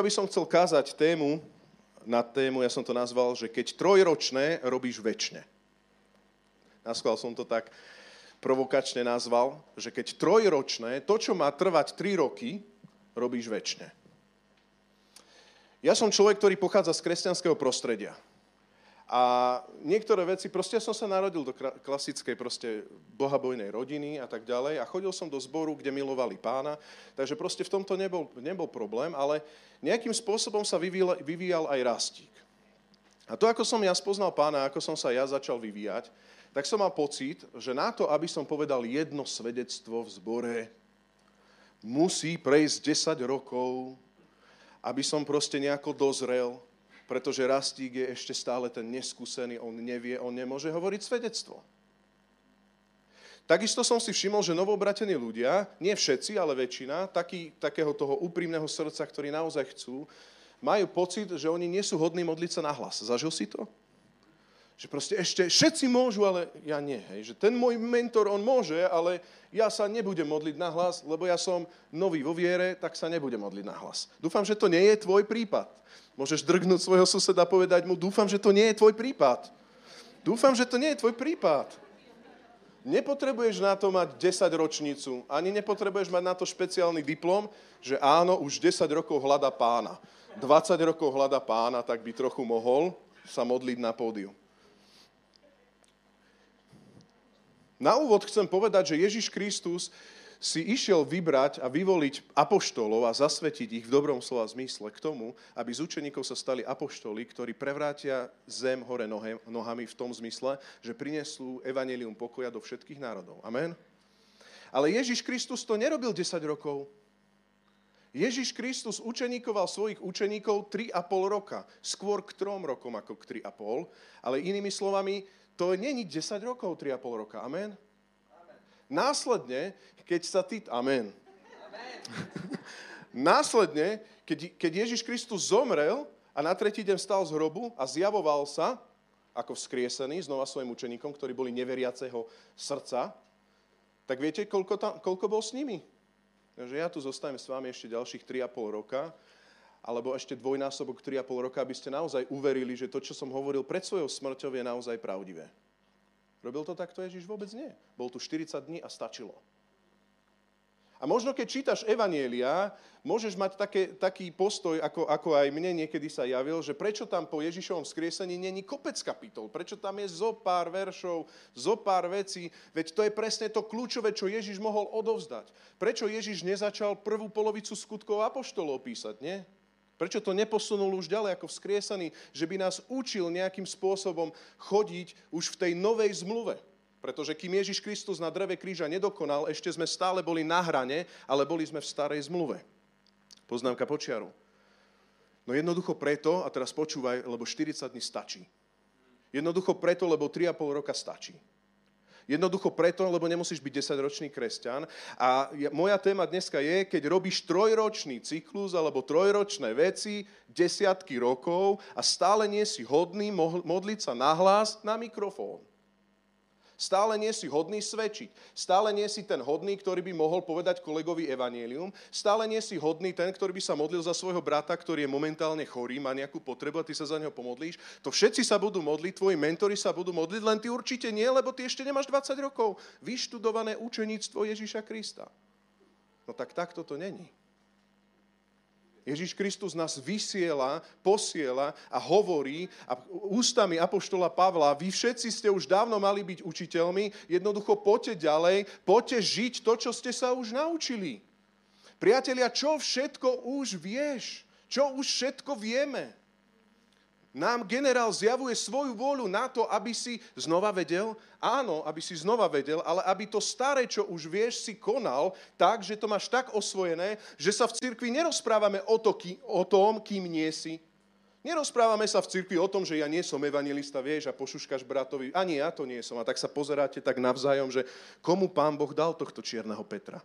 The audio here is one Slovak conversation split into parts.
dneska by som chcel kázať na tému, ja som to nazval, že keď trojročné robíš večne. Naschvál som to tak provokačne nazval, že keď trojročné, to, čo má trvať 3 roky, robíš večne. Ja som človek, ktorý pochádza z kresťanského prostredia. A niektoré veci, proste som sa narodil do klasickej proste bohabojnej rodiny a tak ďalej a chodil som do zboru, kde milovali Pána, takže proste v tomto nebol problém, ale nejakým spôsobom sa vyvíjal aj rastík. A to, ako som ja spoznal Pána, ako som sa ja začal vyvíjať, tak som mal pocit, že na to, aby som povedal jedno svedectvo v zbore, musí prejsť 10 rokov, aby som proste nejako dozrel, pretože rastík je ešte stále ten neskúsený, on nevie, on nemôže hovoriť svedectvo. Takisto som si všimol, že novobratení ľudia, nie všetci, ale väčšina, takého toho úprimného srdca, ktorí naozaj chcú, majú pocit, že oni nie sú hodní modliť sa nahlas. Zažil si to? Že proste ešte všetci môžu, ale ja nie. Hej. Že ten môj mentor, on môže, ale ja sa nebudem modliť nahlas, lebo ja som nový vo viere, tak sa nebudem modliť nahlas. Dúfam, že to nie je tvoj prípad. Môžeš drgnúť svojho suseda a povedať mu, dúfam, že to nie je tvoj prípad. Dúfam, že to nie je tvoj prípad. Nepotrebuješ na to mať 10 ročnicu, ani nepotrebuješ mať na to špeciálny diplom, že áno, už 10 rokov hľada Pána. 20 rokov hľada Pána, tak by trochu mohol sa modliť na pódiu. Na úvod chcem povedať, že Ježiš Kristus si išiel vybrať a vyvoliť apoštolov a zasvetiť ich v dobrom slova zmysle k tomu, aby z učeníkov sa stali apoštoli, ktorí prevrátia zem hore nohami v tom zmysle, že prinesú evanjelium pokoja do všetkých národov. Amen? Ale Ježiš Kristus to nerobil 10 rokov. Ježiš Kristus učeníkoval svojich učeníkov 3,5 roka. Skôr k 3 rokom ako k 3,5. Ale inými slovami, to nie je 10 rokov, 3,5 roka. Amen? Následne, keď sa ty... Amen. Amen. Následne, keď Ježiš Kristus zomrel a na 3. deň vstal z hrobu a zjavoval sa, ako vzkriesený, znova svojim učeníkom, ktorí boli neveriaceho srdca, tak viete, koľko bol s nimi? Takže ja tu zostanem s vami ešte ďalších 3,5 roka, alebo ešte dvojnásobok 3,5 roka, aby ste naozaj uverili, že to, čo som hovoril pred svojou smrťou, je naozaj pravdivé. Robil to takto Ježiš? Vôbec nie. Bol tu 40 dní a stačilo. A možno, keď čítaš evanjelia, môžeš mať taký postoj, ako aj mne niekedy sa javil, že prečo tam po Ježišovom vzkriesení není kopec kapitol, prečo tam je zo pár veršov, zo pár vecí, veď to je presne to kľúčové, čo Ježiš mohol odovzdať. Prečo Ježiš nezačal prvú polovicu skutkov apoštolov písať, nie? Prečo to neposunul už ďalej ako vzkriesaný, že by nás učil nejakým spôsobom chodiť už v tej novej zmluve? Pretože kým Ježiš Kristus na dreve kríža nedokonal, ešte sme stále boli na hrane, ale boli sme v starej zmluve. Poznámka počiaru. No jednoducho preto, a teraz počúvaj, lebo 40 dní stačí. Jednoducho preto, lebo 3,5 roka stačí. Jednoducho preto, lebo nemusíš byť 10-ročný kresťan. A moja téma dneska je, keď robíš trojročný cyklus alebo trojročné veci desiatky rokov a stále nie si hodný modliť sa nahlas na mikrofón. Stále nie si hodný svedčiť. Stále nie si ten hodný, ktorý by mohol povedať kolegovi evanjelium. Stále nie si hodný ten, ktorý by sa modlil za svojho brata, ktorý je momentálne chorý, má nejakú potrebu a ty sa za neho pomodlíš. To všetci sa budú modliť, tvoji mentori sa budú modliť, len ty určite nie, lebo ty ešte nemáš 20 rokov. Vyštudované učeníctvo Ježiša Krista. No takto to není. Ježiš Kristus nás vysiela, posiela a hovorí a ústami apoštola Pavla, vy všetci ste už dávno mali byť učiteľmi, jednoducho poďte ďalej, poďte žiť to, čo ste sa už naučili. Priatelia, čo všetko už vieš? Čo už všetko vieme? Nám generál zjavuje svoju vôľu na to, aby si znova vedel. Áno, aby si znova vedel, ale aby to staré, čo už vieš, si konal tak, že to máš tak osvojené, že sa v cirkvi nerozprávame o tom, kým nie si. Nerozprávame sa v cirkvi o tom, že ja nie som evanjelista, vieš, a pošuškaš bratovi. Ani ja to nie som. A tak sa pozeráte tak navzájom, že komu Pán Boh dal tohto čierneho Petra?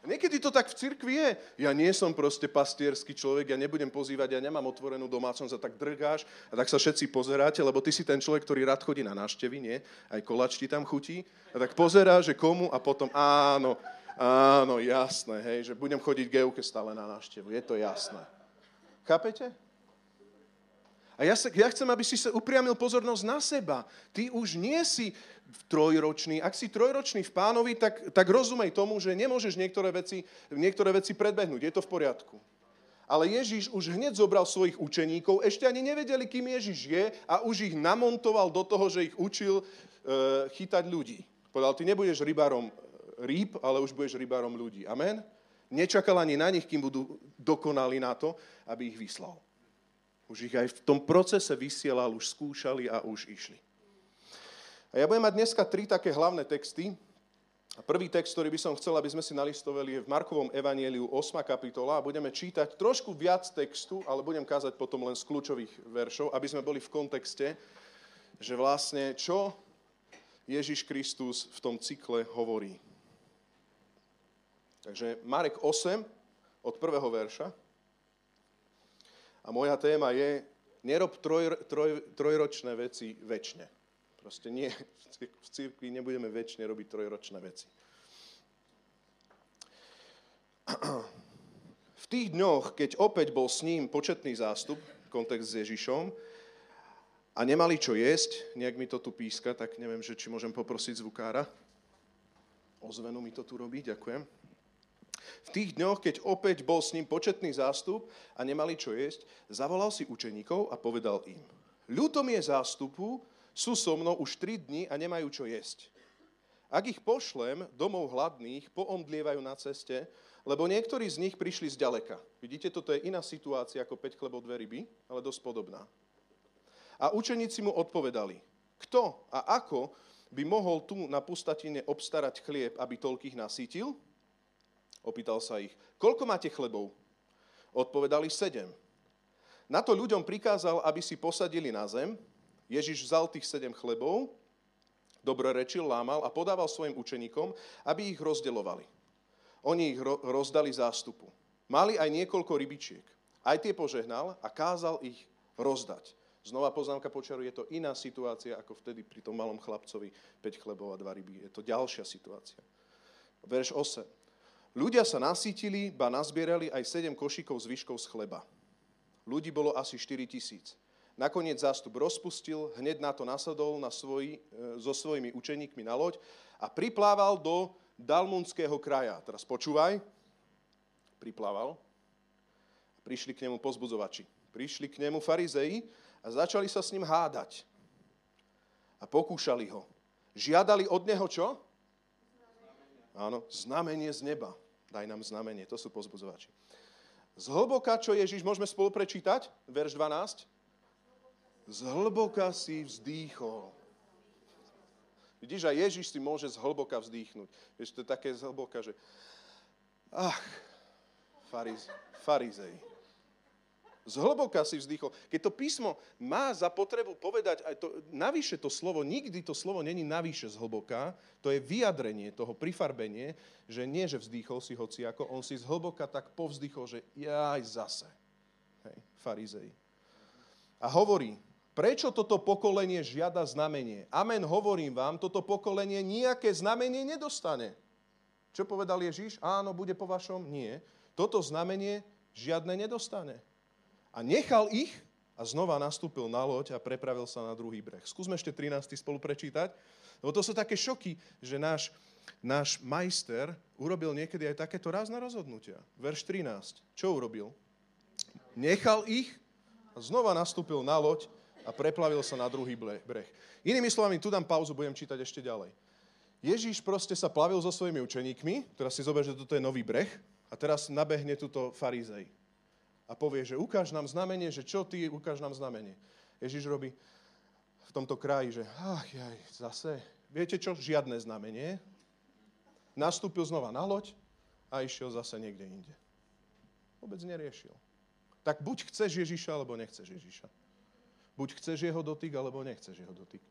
Niekedy to tak v cirkvi je. Ja nie som proste pastierský človek, ja nebudem pozývať, ja nemám otvorenú domácnosť a tak drgáš a tak sa všetci pozeráte, lebo ty si ten človek, ktorý rád chodí na návštevy, nie? Aj koláč ti tam chutí. A tak pozerá, že komu a potom áno. Áno, jasné, hej, že budem chodiť k Euke stále na návštevu, je to jasné. Chápete? A ja chcem, aby si sa upriamil pozornosť na seba. Ty už nie si trojročný. Ak si trojročný v Pánovi, tak rozumej tomu, že nemôžeš niektoré veci predbehnúť. Je to v poriadku. Ale Ježiš už hneď zobral svojich učeníkov, ešte ani nevedeli, kým Ježiš je, a už ich namontoval do toho, že ich učil chytať ľudí. Povedal, ty nebudeš rybárom rýb, ale už budeš rybárom ľudí. Amen? Nečakal ani na nich, kým budú dokonali na to, aby ich vyslal. Už ich aj v tom procese vysielal, už skúšali a už išli. A ja budem mať dneska 3 také hlavné texty. A prvý text, ktorý by som chcel, aby sme si nalistovali, je v Markovom evanjeliu 8. kapitola a budeme čítať trošku viac textu, ale budem kázať potom len z kľúčových veršov, aby sme boli v kontexte, že vlastne čo Ježiš Kristus v tom cykle hovorí. Takže Marek 8 od 1. verša. A moja téma je, nerob trojročné veci večne. Proste nie, v cirkvi nebudeme večne robiť trojročné veci. V tých dňoch, keď opäť bol s ním početný zástup, kontext s Ježišom, a nemali čo jesť, nejak mi to tu píska, tak neviem, že či môžem poprosiť zvukára. Ozvenu mi to tu robí, ďakujem. V tých dňoch, keď opäť bol s ním početný zástup a nemali čo jesť, zavolal si učeníkov a povedal im, ľúto mi je zástupu, sú so mnou už 3 dni a nemajú čo jesť. Ak ich pošlem domov hladných, poomdlievajú na ceste, lebo niektorí z nich prišli zďaleka. Vidíte, toto je iná situácia ako 5 chlebov 2 ryby, ale dosť podobná. A učeníci mu odpovedali, kto a ako by mohol tu na pustatine obstarať chlieb, aby toľkých nasýtil? Opýtal sa ich, koľko máte chlebov? Odpovedali 7. Na to ľuďom prikázal, aby si posadili na zem. Ježiš vzal tých 7 chlebov, dobrorečil, lámal a podával svojim učeníkom, aby ich rozdeľovali. Oni ich rozdali zástupu. Mali aj niekoľko rybičiek. Aj tie požehnal a kázal ich rozdať. Znova poznámka počiaru, je to iná situácia ako vtedy pri tom malom chlapcovi 5 chlebov a 2 ryby. Je to ďalšia situácia. Verš 8. Ľudia sa nasýtili, ba nazbierali aj 7 košíkov zvyškov z chleba. Ľudí bolo asi 4 000. Nakoniec zástup rozpustil, hneď na to nasadol so svojimi učeníkmi na loď a priplával do Dalmunského kraja. Teraz počúvaj. Priplával. Prišli k nemu pozbudzovači. Prišli k nemu farizei a začali sa s ním hádať. A pokúšali ho. Žiadali od neho čo? Áno, znamenie z neba. Daj nám znamenie, to sú pozbudzovači. Zhlboka, čo Ježiš, môžeme spolu prečítať? Verš 12. Zhlboka si vzdýchol. Vidíš, a Ježiš si môže zhlboka vzdýchnuť. Vieš, to je také zhlboka, že... Ach, farizej. Zhlboka si vzdýchol. Keď to písmo má za potrebu povedať, aj to, navyše to slovo, nikdy to slovo není navyše zhlboka, to je vyjadrenie toho, prifarbenie, že nie, že vzdýchol si hociako, on si zhlboka tak povzdychol, že jaj zase. Hej, farizej. A hovorí, prečo toto pokolenie žiada znamenie? Amen, hovorím vám, toto pokolenie nejaké znamenie nedostane. Čo povedal Ježiš? Áno, bude po vašom? Nie. Toto znamenie žiadne nedostane. A nechal ich a znova nastúpil na loď a prepravil sa na druhý breh. Skúsme ešte 13. spolu prečítať. Lebo to sú také šoky, že náš majster urobil niekedy aj takéto rázne rozhodnutia. Verš 13. Čo urobil? Nechal ich a znova nastúpil na loď a preplavil sa na druhý breh. Inými slovami, tu dám pauzu, budem čítať ešte ďalej. Ježíš proste sa plavil so svojimi učeníkmi, teraz si zober, že toto je nový breh, a teraz nabehne tuto farizej. A povie, že ukáž nám znamenie, že čo ty, ukáž nám znamenie. Ježiš robí v tomto kraji, že zase, viete čo, žiadne znamenie. Nastúpil znova na loď a išiel zase niekde inde. Vôbec neriešil. Tak buď chceš Ježiša, alebo nechceš Ježiša. Buď chceš jeho dotyk, alebo nechceš jeho dotyk.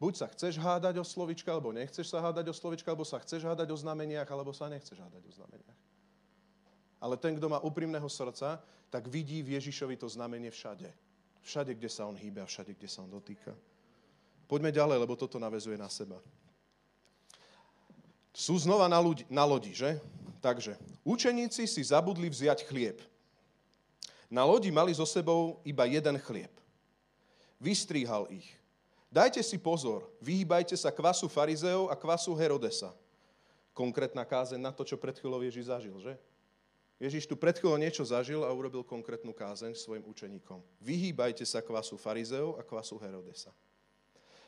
Buď sa chceš hádať o slovička, alebo nechceš sa hádať o slovička, alebo sa chceš hádať o znameniach, alebo sa nechceš hádať o znameniach. Ale ten, kto má úprimného srdca, tak vidí v Ježišovi to znamenie všade. Všade, kde sa on hýbe a všade, kde sa on dotýka. Poďme ďalej, lebo toto naväzuje na seba. sú znova na lodi, že? Takže, učeníci si zabudli vziať chlieb. Na lodi mali so sebou iba jeden chlieb. Vystríhal ich. Dajte si pozor, vyhýbajte sa kvasu farizeov a kvasu Herodesa. Konkrétna kázeň na to, čo pred chvíľou Ježiš zažil, že? Ježiš tu pred chvíľou niečo zažil a urobil konkrétnu kázeň svojim učeníkom. Vyhýbajte sa kvasu farizeov a kvasu Herodesa.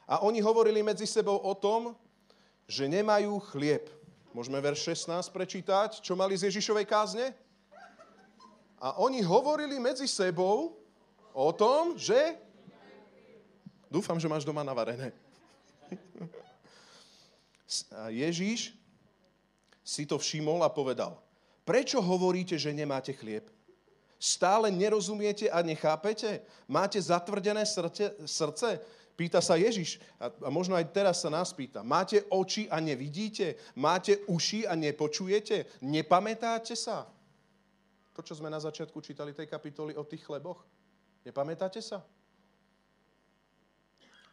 A oni hovorili medzi sebou o tom, že nemajú chlieb. Môžeme verš 16 prečítať, čo mali z Ježišovej kázne? A oni hovorili medzi sebou o tom, že... Dúfam, že máš doma navarené. A Ježiš si to všimol a povedal, prečo hovoríte, že nemáte chlieb? Stále nerozumiete a nechápete? Máte zatvrdené srdce? Pýta sa Ježiš, a možno aj teraz sa nás pýta, máte oči a nevidíte? Máte uši a nepočujete? Nepamätáte sa? To, čo sme na začiatku čítali tej kapitoly o tých chleboch. Nepamätáte sa?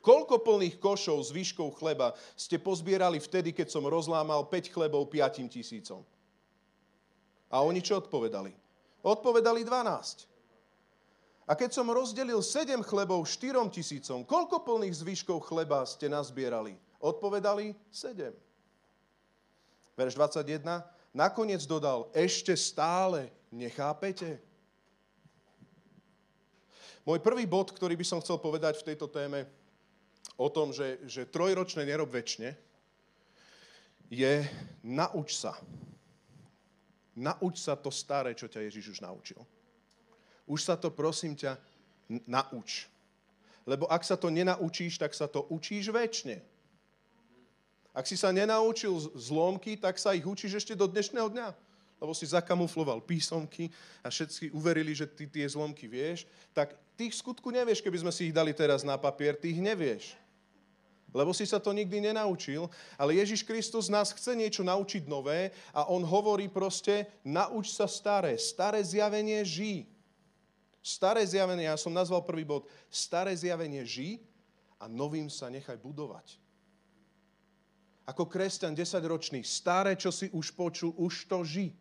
Koľko plných košov s výškou chleba ste pozbierali vtedy, keď som rozlámal 5 chlebov 5,000? A oni čo odpovedali? Odpovedali 12. A keď som rozdelil 7 chlebov 4,000, koľko plných zvyškov chleba ste nazbierali? Odpovedali 7. Verš 21. Nakoniec dodal, ešte stále nechápete? Môj prvý bod, ktorý by som chcel povedať v tejto téme o tom, že trojročné nerob večne, je nauč sa. Nauč sa to staré, čo ťa Ježiš už naučil. Už sa to, prosím ťa, nauč. Lebo ak sa to nenaučíš, tak sa to učíš večne. Ak si sa nenaučil zlomky, tak sa ich učíš ešte do dnešného dňa. Lebo si zakamufloval písomky a všetci uverili, že ty tie zlomky vieš. Tak tých skutku nevieš, keby sme si ich dali teraz na papier, ty ich nevieš. Lebo si sa to nikdy nenaučil. Ale Ježiš Kristus nás chce niečo naučiť nové a on hovorí proste, nauč sa staré. Staré zjavenie žij. Staré zjavenie, ja som nazval prvý bod, staré zjavenie žij a novým sa nechaj budovať. Ako kresťan 10-ročný, staré, čo si už počul, už to žij.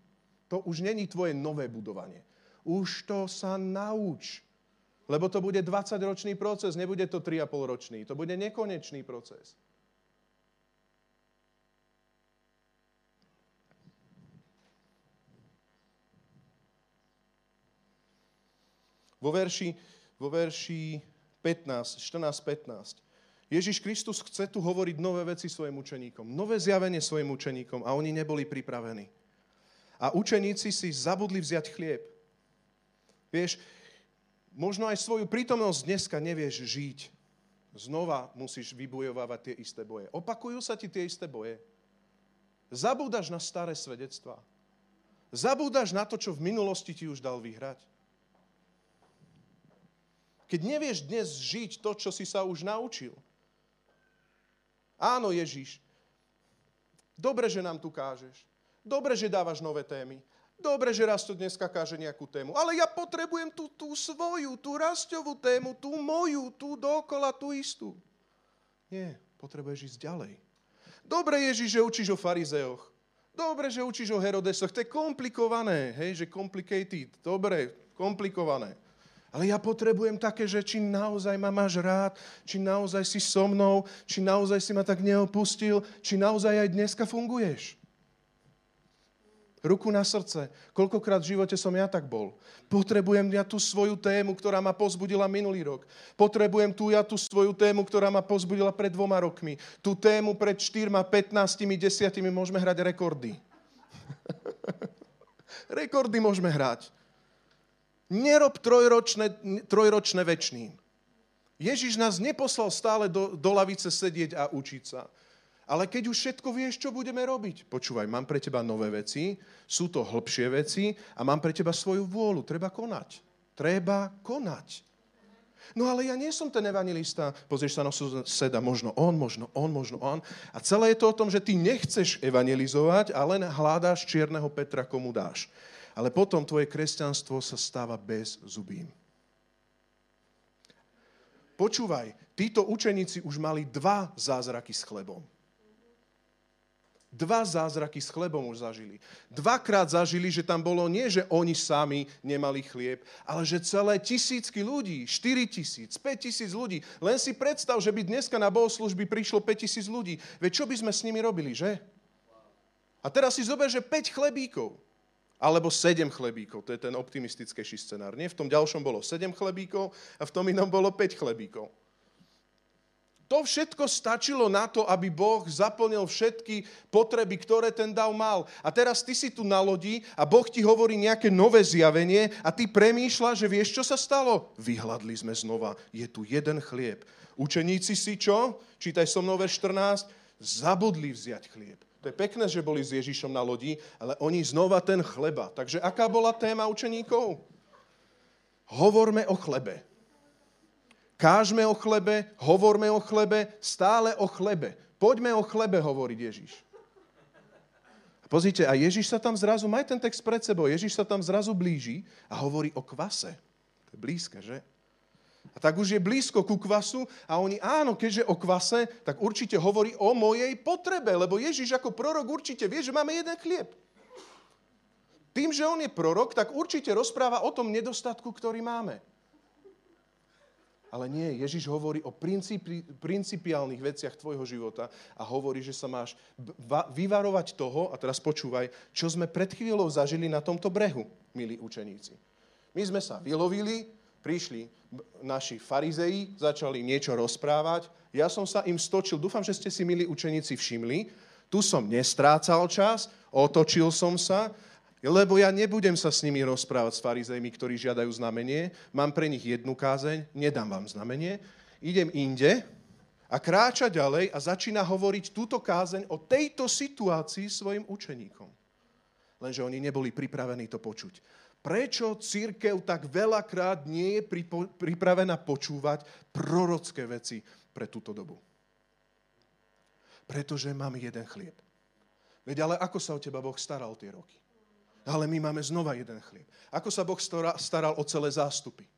To už není tvoje nové budovanie. Už to sa nauč. Lebo to bude 20-ročný proces, nebude to 3,5-ročný. To bude nekonečný proces. Vo verši 14-15. Ježiš Kristus chce tu hovoriť nové veci svojim učeníkom. Nové zjavenie svojim učeníkom a oni neboli pripravení. A učeníci si zabudli vziať chlieb. Vieš, možno aj svoju prítomnosť dneska nevieš žiť. Znova musíš vybojovávať tie isté boje. Opakujú sa ti tie isté boje. Zabúdaš na staré svedectvá. Zabúdaš na to, čo v minulosti ti už dal vyhrať. Keď nevieš dnes žiť to, čo si sa už naučil. Áno, Ježiš, dobre, že nám tu kážeš. Dobre, že dávaš nové témy. Dobre, že Rasto dneska káže nejakú tému. Ale ja potrebujem tú svoju, tú Rastovú tému, tú moju, tú dokola, tú istú. Nie, potrebuješ ísť ďalej. Dobre, Ježiš, že učíš o farizeoch. Dobre, že učíš o Herodesoch. To je komplikované, hej, že complicated. Dobre, komplikované. Ale ja potrebujem také, že či naozaj ma máš rád, či naozaj si so mnou, či naozaj si ma tak neopustil, či naozaj aj dneska funguješ. Ruku na srdce. Koľkokrát v živote som ja tak bol. Potrebujem ja tú svoju tému, ktorá ma pozbudila minulý rok. Potrebujem tu ja tú svoju tému, ktorá ma pozbudila pred 2 rokmi. Tú tému pred 4, 15, 10 môžeme hrať rekordy. Rekordy môžeme hrať. Nerob trojročné večným. Ježiš nás neposlal stále do lavice sedieť a učiť sa. Ale keď už všetko vieš, čo budeme robiť? Počúvaj, mám pre teba nové veci, sú to hlbšie veci a mám pre teba svoju vôľu. Treba konať. Treba konať. No ale ja nie som ten evangelista. Pozrieš sa na suseda, možno on, možno on, možno on. A celé je to o tom, že ty nechceš evangelizovať a len hľadáš čierneho Petra, komu dáš. Ale potom tvoje kresťanstvo sa stáva bez zubím. Počúvaj, títo učeníci už mali 2 zázraky s chlebom. Dva zázraky s chlebom už zažili. Dvakrát zažili, že tam bolo nie, že oni sami nemali chlieb, ale že celé tisícky ľudí, 4 000, 5 000 ľudí. Len si predstav, že by dneska na bohoslúžby prišlo 5 000 ľudí. Veď čo by sme s nimi robili, že? A teraz si zober, že 5 chlebíkov. Alebo 7 chlebíkov. To je ten optimistickejší scenár. Nie? V tom ďalšom bolo 7 chlebíkov a v tom inom bolo 5 chlebíkov. To všetko stačilo na to, aby Boh zaplnil všetky potreby, ktoré ten dav mal. A teraz ty si tu na lodi a Boh ti hovorí nejaké nové zjavenie a ty premýšľaš, že vieš, čo sa stalo? Vyhladli sme znova. Je tu jeden chlieb. Učeníci si čo? Čítaj so mnou verš 14. Zabudli vziať chlieb. To je pekné, že boli s Ježišom na lodi, ale oni znova ten chleba. Takže aká bola téma učeníkov? Hovorme o chlebe. Kážme o chlebe, hovorme o chlebe, stále o chlebe. Poďme o chlebe hovoriť, Ježiš. Pozrite, a Ježiš sa tam zrazu, maj ten text pred sebou, Ježiš sa tam zrazu blíži a hovorí o kvase. To je blízke, že? A tak už je blízko ku kvasu a oni, áno, keďže o kvase, tak určite hovorí o mojej potrebe, lebo Ježiš ako prorok určite vie, že máme jeden chlieb. Tým, že on je prorok, tak určite rozpráva o tom nedostatku, ktorý máme. Ale nie, Ježiš hovorí o principiálnych veciach tvojho života a hovorí, že sa máš vyvarovať toho, a teraz počúvaj, čo sme pred chvíľou zažili na tomto brehu, milí učeníci. My sme sa vylovili, prišli naši farizei, začali niečo rozprávať. Ja som sa im stočil, dúfam, že ste si, milí učeníci, všimli. Tu som nestrácal čas, otočil som sa, lebo ja nebudem sa s nimi rozprávať, s farizejmi, ktorí žiadajú znamenie. Mám pre nich jednu kázeň, nedám vám znamenie. Idem inde a kráča ďalej a začína hovoriť túto kázeň o tejto situácii svojim učeníkom. Lenže oni neboli pripravení to počuť. Prečo cirkev tak veľakrát nie je pripravená počúvať prorocké veci pre túto dobu? Pretože mám jeden chlieb. Veď ale ako sa o teba Boh staral tie roky? Ale my máme znova jeden chlieb. Ako sa Boh staral o celé zástupy?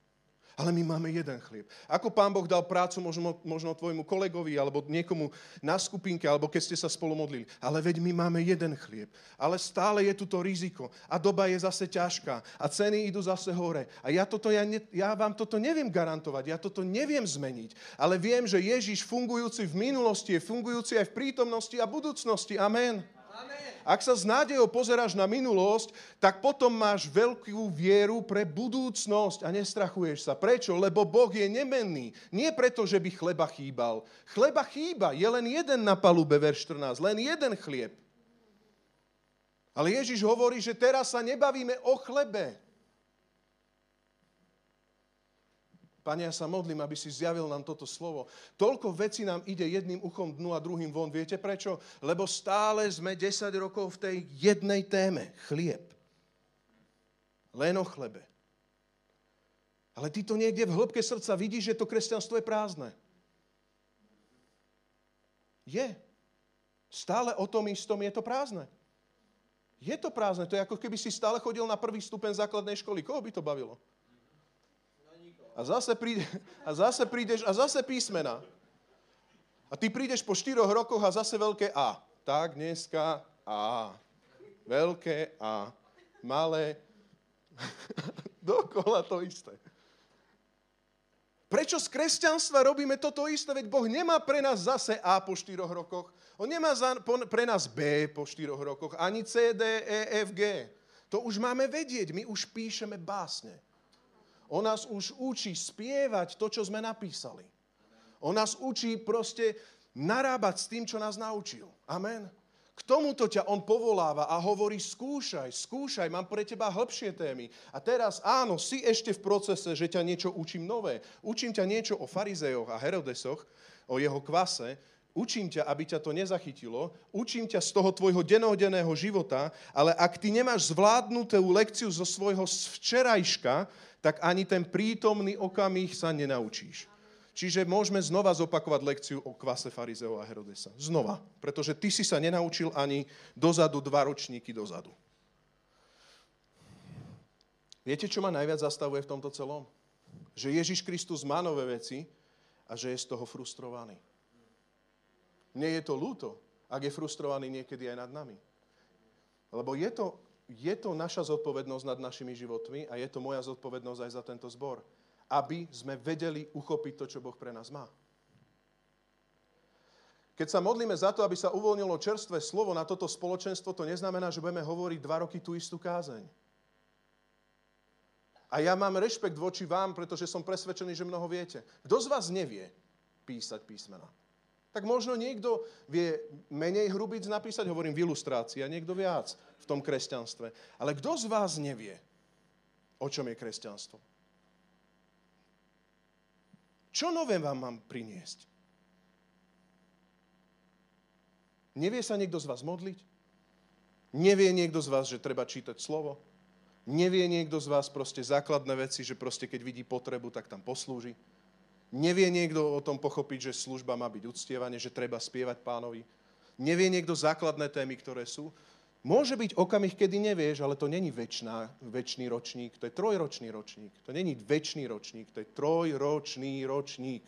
Ale my máme jeden chlieb. Ako Pán Boh dal prácu možno tvojmu kolegovi alebo niekomu na skupinke, alebo keď ste sa spolu modlili. Ale veď my máme jeden chlieb. Ale stále je tu to riziko. A doba je zase ťažká. A ceny idú zase hore. A ja vám toto neviem garantovať. Ja toto neviem zmeniť. Ale viem, že Ježiš fungujúci v minulosti je fungujúci aj v prítomnosti a budúcnosti. Amen. Ak sa s nádejou pozeráš na minulosť, tak potom máš veľkú vieru pre budúcnosť a nestrachuješ sa. Prečo? Lebo Boh je nemenný. Nie preto, že by chleba chýbal. Chleba chýba. Je len jeden na palube, verš 14. Len jeden chlieb. Ale Ježiš hovorí, že teraz sa nebavíme o chlebe. Pane, ja sa modlím, aby si zjavil nám toto slovo. Toľko vecí nám ide jedným uchom dnu a druhým von. Viete prečo? Lebo stále sme 10 rokov v tej jednej téme. Chlieb. Len o chlebe. Ale ty to niekde v hĺbke srdca vidíš, že to kresťanstvo je prázdne. Je. Stále o tom istom je to prázdne. Je to prázdne. To je ako keby si stále chodil na prvý stupeň základnej školy. Koho by to bavilo? A zase prídeš a zase písmena. A ty prídeš po 4 rokoch a zase veľké A. Tak dneska A. Veľké A. Malé. Dokola to isté. Prečo z kresťanstva robíme toto isté? Veď Boh nemá pre nás zase A po 4 rokoch. On nemá pre nás B po 4 rokoch. Ani C, D, E, F, G. To už máme vedieť. My už píšeme básne. On nás už učí spievať to, čo sme napísali. On nás učí proste narábať s tým, čo nás naučil. Amen. K tomuto ťa on povoláva a hovorí, skúšaj, skúšaj, mám pre teba hĺbšie témy. A teraz áno, si ešte v procese, že ťa niečo učím nové. Učím ťa niečo o farizejoch a Herodesoch, o jeho kvase. Učím ťa, aby ťa to nezachytilo. Učím ťa z toho tvojho denodenného života, ale ak ty nemáš zvládnutú lekciu zo svojho včerajška, tak ani ten prítomný okamih sa nenaučíš. Čiže môžeme znova zopakovať lekciu o kvase farizeov a Herodesa. Znova. Pretože ty si sa nenaučil ani dozadu, 2 ročníky dozadu. Viete, čo ma najviac zastavuje v tomto celom? Že Ježiš Kristus má nové veci a že je z toho frustrovaný. Mne je to ľúto, ak je frustrovaný niekedy aj nad nami. Lebo je to naša zodpovednosť nad našimi životmi a je to moja zodpovednosť aj za tento zbor, aby sme vedeli uchopiť to, čo Boh pre nás má. Keď sa modlíme za to, aby sa uvoľnilo čerstvé slovo na toto spoločenstvo, to neznamená, že budeme hovoriť 2 roky tú istú kázeň. A ja mám rešpekt voči vám, pretože som presvedčený, že mnoho viete. Kto z vás nevie písať písmena? Tak možno niekto vie menej hrubíc napísať, hovorím v ilustrácii, a niekto viac v tom kresťanstve. Ale kto z vás nevie, o čom je kresťanstvo? Čo nové vám mám priniesť? Nevie sa niekto z vás modliť? Nevie niekto z vás, že treba čítať slovo? Nevie niekto z vás proste základné veci, že proste keď vidí potrebu, tak tam poslúži? Nevie niekto o tom pochopiť, že služba má byť uctievanie, že treba spievať Pánovi? Nevie niekto základné témy, ktoré sú? Môže byť okamih, kedy nevieš, ale to není večný ročník, to je trojročný ročník. To není večný ročník, to je trojročný ročník.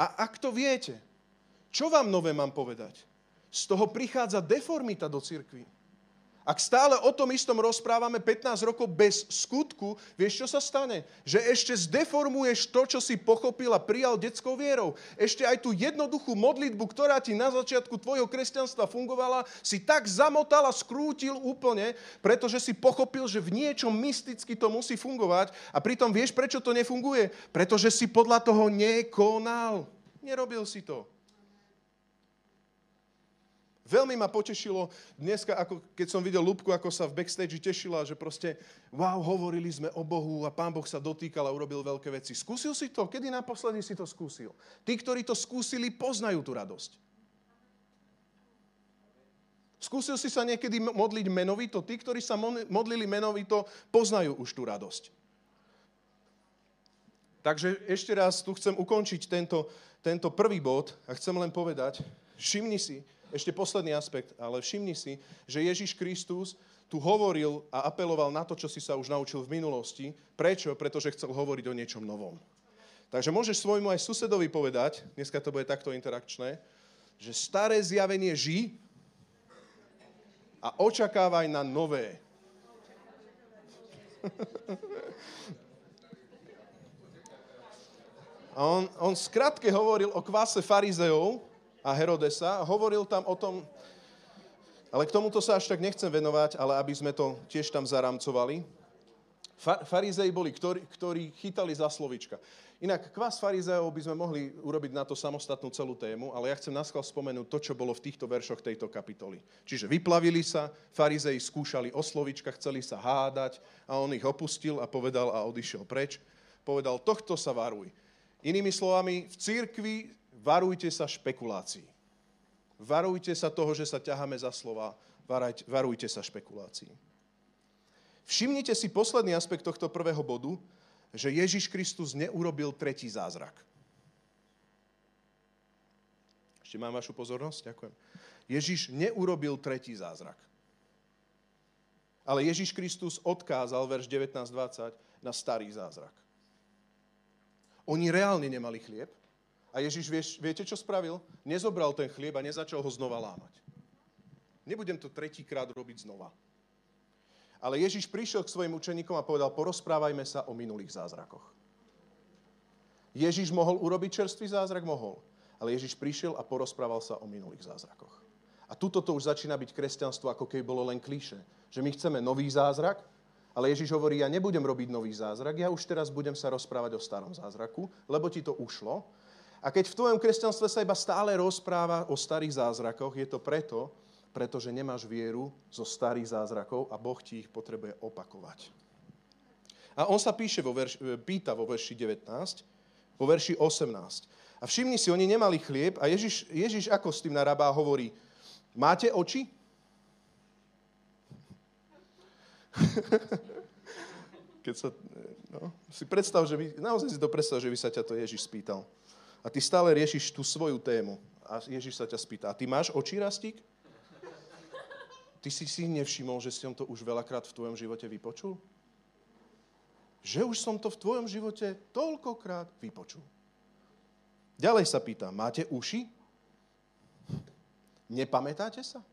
A ak to viete, čo vám nové mám povedať? Z toho prichádza deformita do cirkvi. Ak stále o tom istom rozprávame 15 rokov bez skutku, vieš, čo sa stane? Že ešte zdeformuješ to, čo si pochopil a prijal detskou vierou. Ešte aj tú jednoduchú modlitbu, ktorá ti na začiatku tvojho kresťanstva fungovala, si tak zamotal a skrútil úplne, pretože si pochopil, že v niečom mysticky to musí fungovať a pritom vieš, prečo to nefunguje? Pretože si podľa toho nekonal. Nerobil si to. Veľmi ma potešilo dneska, ako keď som videl Ľubku, ako sa v backstage tešila, že proste, wow, hovorili sme o Bohu a Pán Boh sa dotýkal a urobil veľké veci. Skúsil si to? Kedy naposledy si to skúsil? Tí, ktorí to skúsili, poznajú tú radosť. Skúsil si sa niekedy modliť menovito? Tí, ktorí sa modlili menovito, poznajú už tú radosť. Takže ešte raz tu chcem ukončiť tento prvý bod a chcem len povedať, všimni si, ešte posledný aspekt, ale všimni si, že Ježiš Kristus tu hovoril a apeloval na to, čo si sa už naučil v minulosti. Prečo? Pretože chcel hovoriť o niečom novom. Takže môžeš svojmu aj susedovi povedať, dneska to bude takto interakčné, že staré zjavenie žij a očakávaj na nové. A on skratke hovoril o kvase farizeov a Herodesa. Hovoril tam o tom, ale k tomuto sa až tak nechcem venovať, ale aby sme to tiež tam zaramcovali. Farizei boli, ktorí chytali za slovička. Inak kvás farizeov by sme mohli urobiť na to samostatnú celú tému, ale ja chcem naschvál spomenúť to, čo bolo v týchto veršoch tejto kapitoly. Čiže vyplavili sa, farizei skúšali o slovička, chceli sa hádať a on ich opustil a povedal a odišiel preč. Povedal, tohto sa varuj. Inými slovami, v cirkvi varujte sa špekulácií. Varujte sa toho, že sa ťaháme za slova. Varujte sa špekulácií. Všimnite si posledný aspekt tohto prvého bodu, že Ježiš Kristus neurobil tretí zázrak. Ešte mám vašu pozornosť? Ďakujem. Ježiš neurobil tretí zázrak. Ale Ježiš Kristus odkázal, verš 19-20, na starý zázrak. Oni reálne nemali chlieb, a Ježiš, viete, čo spravil? Nezobral ten chlieb a nezačal ho znova lámať. Nebudem to tretíkrát robiť znova. Ale Ježiš prišiel k svojim učeníkom a povedal, porozprávajme sa o minulých zázrakoch. Ježiš mohol urobiť čerstvý zázrak? Mohol. Ale Ježiš prišiel a porozprával sa o minulých zázrakoch. A tuto to už začína byť kresťanstvo, ako keby bolo len klíše. Že my chceme nový zázrak, ale Ježiš hovorí, ja nebudem robiť nový zázrak, ja už teraz budem sa rozprávať o starom zázraku, lebo ti to ušlo. A keď v tvojom kresťanstve sa iba stále rozpráva o starých zázrakoch, je to preto, pretože nemáš vieru zo starých zázrakov a Boh ti ich potrebuje opakovať. A on sa pýta vo verši 19, vo verši 18. A všimni si, oni nemali chlieb a Ježiš ako s tým narába hovorí, máte oči? Keď sa, no, si predstav, že by, naozaj si to predstav, že by sa ťa to Ježiš spýtal. A ty stále riešiš tú svoju tému. A Ježiš sa ťa spýta, a ty máš oči, Rastík? Ty si nevšimol, že som to už veľakrát v tvojom živote vypočul? Že už som to v tvojom živote toľkokrát vypočul. Ďalej sa pýta, máte uši? Nepamätáte sa?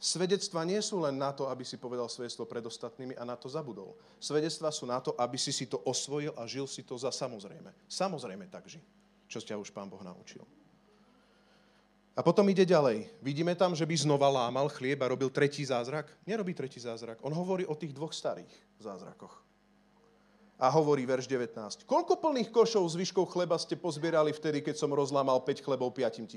Svedectvá nie sú len na to, aby si povedal svedectvo pred ostatnými a na to zabudol. Svedectvá sú na to, aby si si to osvojil a žil si to za samozrejme. Samozrejme tak ži, čo ťa už Pán Boh naučil. A potom ide ďalej. Vidíme tam, že by znova lámal chlieb a robil tretí zázrak? Nerobí tretí zázrak. On hovorí o tých dvoch starých zázrakoch. A hovorí verš 19. Koľko plných košov s výškou chleba ste pozbierali vtedy, keď som rozlámal 5 chlebov 5 000?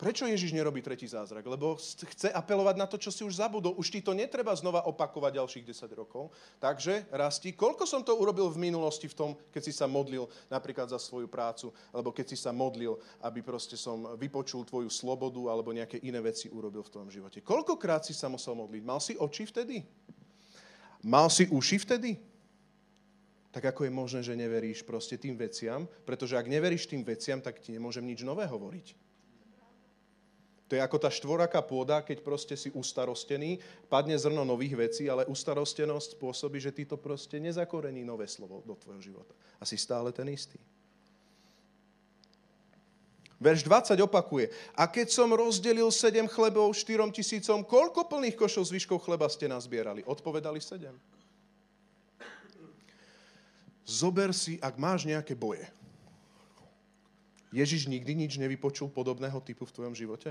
Prečo Ježiš nerobí tretí zázrak? Lebo chce apelovať na to, čo si už zabudol. Už ti to netreba znova opakovať ďalších 10 rokov. Takže rastí, koľko som to urobil v minulosti v tom, keď si sa modlil napríklad za svoju prácu, alebo keď si sa modlil, aby proste som vypočul tvoju slobodu, alebo nejaké iné veci urobil v tvojom živote. Koľkokrát si sa musel modliť? Mal si oči vtedy? Mal si uši vtedy? Tak ako je možné, že neveríš proste tým veciam? Pretože ak neveríš tým veciam, tak ti nemôžem nič nové hovoriť. To je ako tá štvoraká pôda, keď proste si ustarostený, padne zrno nových vecí, ale ustarostenosť spôsobí, že ty to proste nezakorení nové slovo do tvojho života. A si stále ten istý. Verš 20 opakuje. A keď som rozdelil 7 chlebov 4 000, koľko plných košov s výškou chleba ste nazbierali? Odpovedali 7. Zober si, ak máš nejaké boje. Ježiš nikdy nič nevypočul podobného typu v tvojom živote?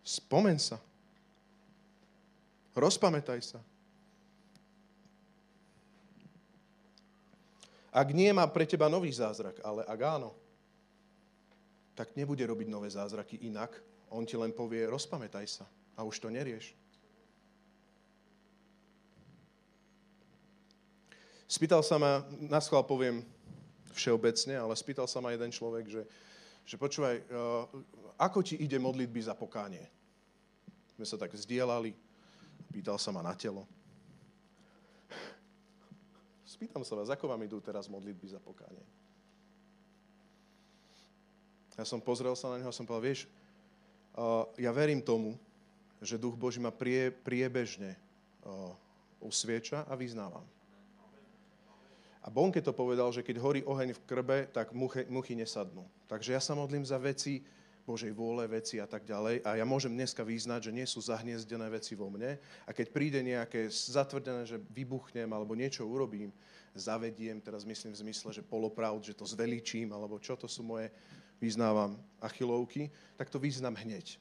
Spomeň sa. Rozpamätaj sa. Ak nie, má pre teba nový zázrak, ale ak áno, tak nebude robiť nové zázraky inak. On ti len povie, rozpamätaj sa a už to nerieš. Spýtal sa ma, naschvál poviem všeobecne, ale spýtal sa ma jeden človek, že počúvaj, ako ti ide modlitby za pokánie? My sa tak vzdielali, pýtal sa ma na telo. Spýtam sa vás, ako vám idú teraz modlitby za pokánie? Ja som pozrel sa na neho a som povedal, vieš, ja verím tomu, že Duch Boží ma priebežne usvieča a vyznávam. A Bonke to povedal, že keď horí oheň v krbe, tak muchy nesadnú. Takže ja sa modlím za veci Božej vôle, veci a tak ďalej. A ja môžem dneska vyznať, že nie sú zahniezdené veci vo mne. A keď príde nejaké zatvrdené, že vybuchnem alebo niečo urobím, zavediem, teraz myslím v zmysle, že polopravd, že to zveličím, alebo čo to sú moje, vyznávam achilovky, tak to vyznám hneď.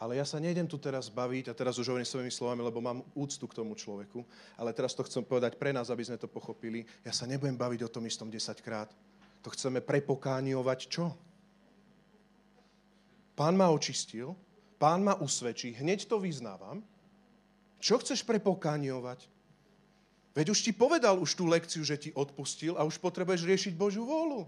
Ale ja sa nejdem tu teraz baviť a teraz už hovorím svojimi slovami, lebo mám úctu k tomu človeku, ale teraz to chcem povedať pre nás, aby sme to pochopili. Ja sa nebudem baviť o tom istom 10-krát. To chceme prepokániovať čo? Pán ma očistil, Pán ma usvedčí, hneď to vyznávam. Čo chceš prepokániovať? Veď už ti povedal už tú lekciu, že ti odpustil a už potrebuješ riešiť Božiu vôľu.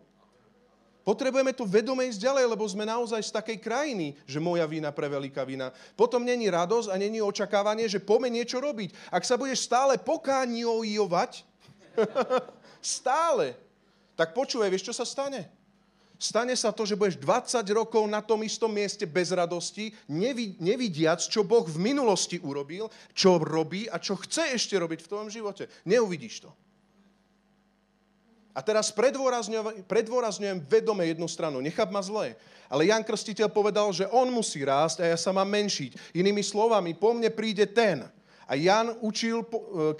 Potrebujeme to vedome ísť ďalej, lebo sme naozaj z takej krajiny, že moja vina pre veľká vina. Potom není radosť a není očakávanie, že poďme niečo robiť. Ak sa budeš stále pokániovať, stále, tak počúvaj, vieš, čo sa stane? Stane sa to, že budeš 20 rokov na tom istom mieste bez radosti, nevidiac, čo Boh v minulosti urobil, čo robí a čo chce ešte robiť v tvojom živote. Neuvidíš to. A teraz predôrazňujem vedome jednu stranu. Necháp ma zlé. Ale Ján Krstiteľ povedal, že on musí rásť a ja sa mám menšiť. Inými slovami, po mne príde ten. A Ján učil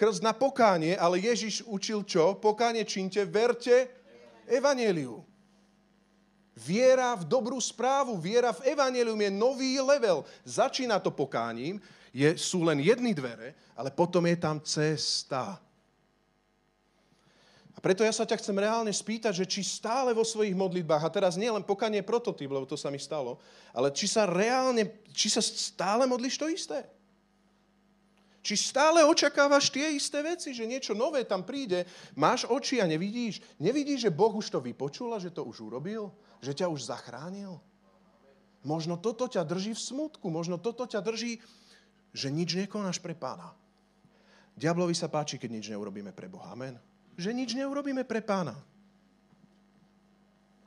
krst na pokánie, ale Ježiš učil čo? Pokánie čínte, verte evanjeliu. Viera v dobrú správu, viera v evanjelium je nový level. Začína to pokáním, sú len jedny dvere, ale potom je tam cesta. A preto ja sa ťa chcem reálne spýtať, že či stále vo svojich modlitbách, a teraz nie len pokánie prototyp, lebo to sa mi stalo, ale či sa stále modlíš to isté? Či stále očakávaš tie isté veci, že niečo nové tam príde, máš oči a nevidíš? Nevidíš, že Boh už to vypočul a že to už urobil? Že ťa už zachránil? Možno toto ťa drží v smutku, možno toto ťa drží, že nič nekonáš pre Pána. Diablovi sa páči, keď nič neurobíme pre Boha. Amen. Že nič neurobíme pre Pána.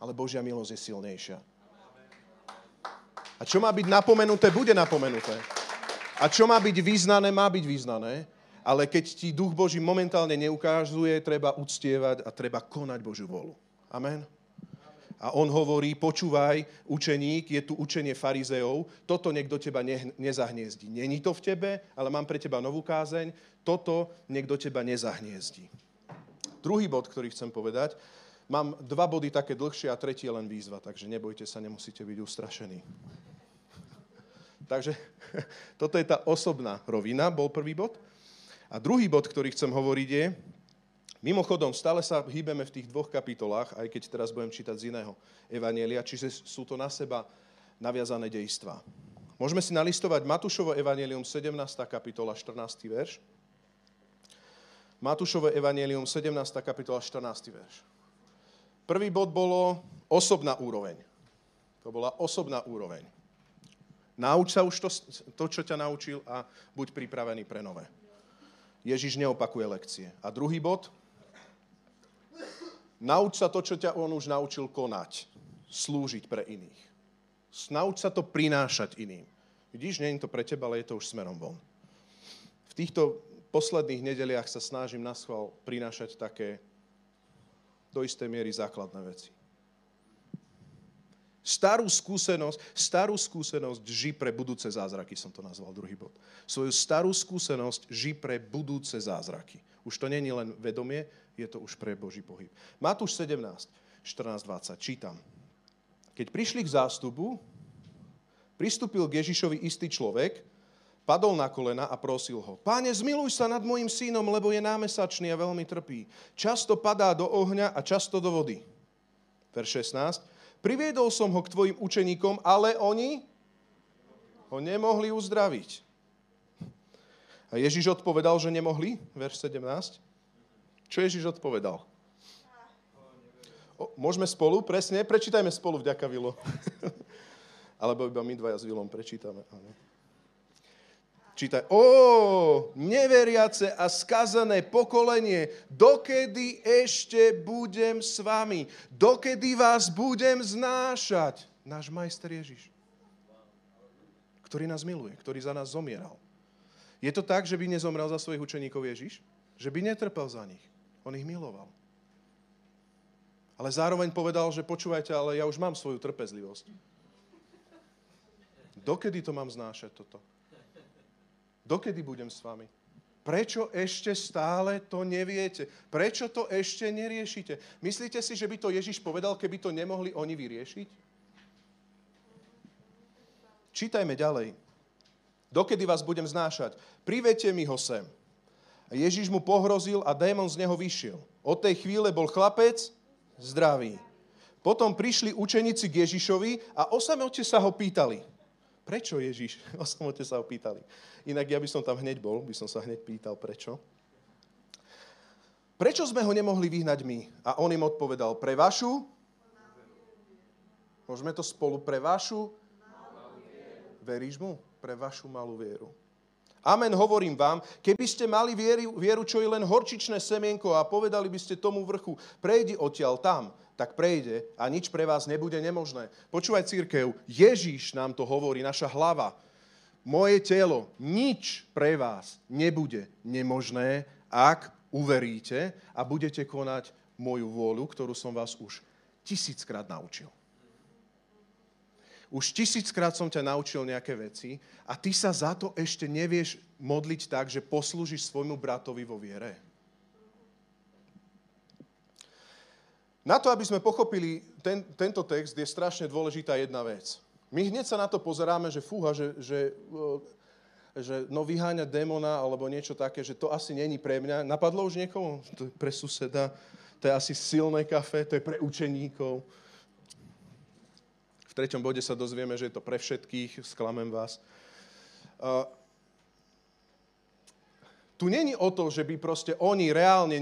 Ale Božia milosť je silnejšia. A čo má byť napomenuté, bude napomenuté. A čo má byť vyznané, má byť vyznané. A ale keď ti Duch Boží momentálne neukazuje, treba uctievať a treba konať Božiu vôľu. Amen. A on hovorí, počúvaj, učeník, je tu učenie farizeov, toto niekto teba nezahniezdi. Není to v tebe, ale mám pre teba novú kázeň, toto niekto teba nezahniezdi. Druhý bod, ktorý chcem povedať, mám dva body také dlhšie a tretí je len výzva, takže nebojte sa, nemusíte byť ustrašení. Takže toto je tá osobná rovina, bol prvý bod. A druhý bod, ktorý chcem hovoriť je, mimochodom, stále sa hýbeme v tých dvoch kapitolách, aj keď teraz budem čítať z iného evanjelia, čiže sú to na seba naviazané dejstvá. Môžeme si nalistovať Matúšovo evanjelium 17. kapitola 14. verš. Matúšovo evanjelium 17. kapitola 14. verš. Prvý bod bolo osobná úroveň. To bola osobná úroveň. Nauč sa už to, čo ťa naučil a buď pripravený pre nové. Ježiš neopakuje lekcie. A druhý bod, nauč sa to, čo ťa on už naučil konať. Slúžiť pre iných. Nauč sa to prinášať iným. Vidíš, nie je to pre teba, ale je to už smerom von. V týchto posledných nedeliach sa snažím naschvál prinášať také do istej miery základné veci. Starú skúsenosť ži pre budúce zázraky, som to nazval druhý bod. Svoju starú skúsenosť ži pre budúce zázraky. Už to nie je len vedomie, je to už pre Boží pohyb. Matúš 17, 14-20, čítam. Keď prišli k zástupu, pristúpil k Ježišovi istý človek, padol na kolena a prosil ho, Páne, zmiluj sa nad mojim synom, lebo je námesačný a veľmi trpí. Často padá do ohňa a často do vody. Verš 16. Priviedol som ho k tvojim učeníkom, ale oni ho nemohli uzdraviť. A Ježiš odpovedal, že nemohli? Verš 17. Čo Ježiš odpovedal? Môžeme spolu? Presne? Prečítajme spolu, vďaka Vilo. Alebo iba my dvaja s Vilom prečítame. Áno. Čítaj. Ó, neveriace a skazené pokolenie, dokedy ešte budem s vami? Dokedy vás budem znášať? Náš majster Ježiš, ktorý nás miluje, ktorý za nás zomieral. Je to tak, že by nezomrel za svojich učeníkov Ježiš? Že by netrpel za nich? On ich miloval. Ale zároveň povedal, že počúvajte, ale ja už mám svoju trpezlivosť. Dokedy to mám znášať toto? Dokedy budem s vami? Prečo ešte stále to neviete? Prečo to ešte neriešite? Myslíte si, že by to Ježiš povedal, keby to nemohli oni vyriešiť? Čítajme ďalej. Dokedy vás budem znášať? Privedte mi ho sem. A Ježiš mu pohrozil a démon z neho vyšiel. Od tej chvíle bol chlapec zdravý. Potom prišli učeníci k Ježišovi a osamote sa ho pýtali. Prečo Ježiš? O samote sa ho pýtali. Inak ja by som tam hneď bol, by som sa hneď pýtal, prečo. Prečo sme ho nemohli vyhnať my? A on im odpovedal, pre vašu? Môžeme to spolu, pre vašu? Veríš mu? Pre vašu malú vieru. Amen, hovorím vám, keby ste mali vieru, čo je len horčičné semienko a povedali by ste tomu vrchu, prejdi odtiaľ tam, tak prejde a nič pre vás nebude nemožné. Počúvaj, cirkev, Ježiš nám to hovorí, naša hlava. Moje telo, nič pre vás nebude nemožné, ak uveríte a budete konať moju vôľu, ktorú som vás už 1000-krát naučil. Už 1000-krát som ťa naučil nejaké veci a ty sa za to ešte nevieš modliť tak, že poslúžiš svojmu bratovi vo viere. Na to, aby sme pochopili tento text, je strašne dôležitá jedna vec. My hneď sa na to pozeráme, že fúha, že no vyháňa démona alebo niečo také, že to asi není pre mňa. Napadlo už niekomu? To je pre suseda, to je asi silné kafe, to je pre učeníkov. V treťom bode sa dozvieme, že je to pre všetkých, sklamem vás. Tu není o to, že by proste oni reálne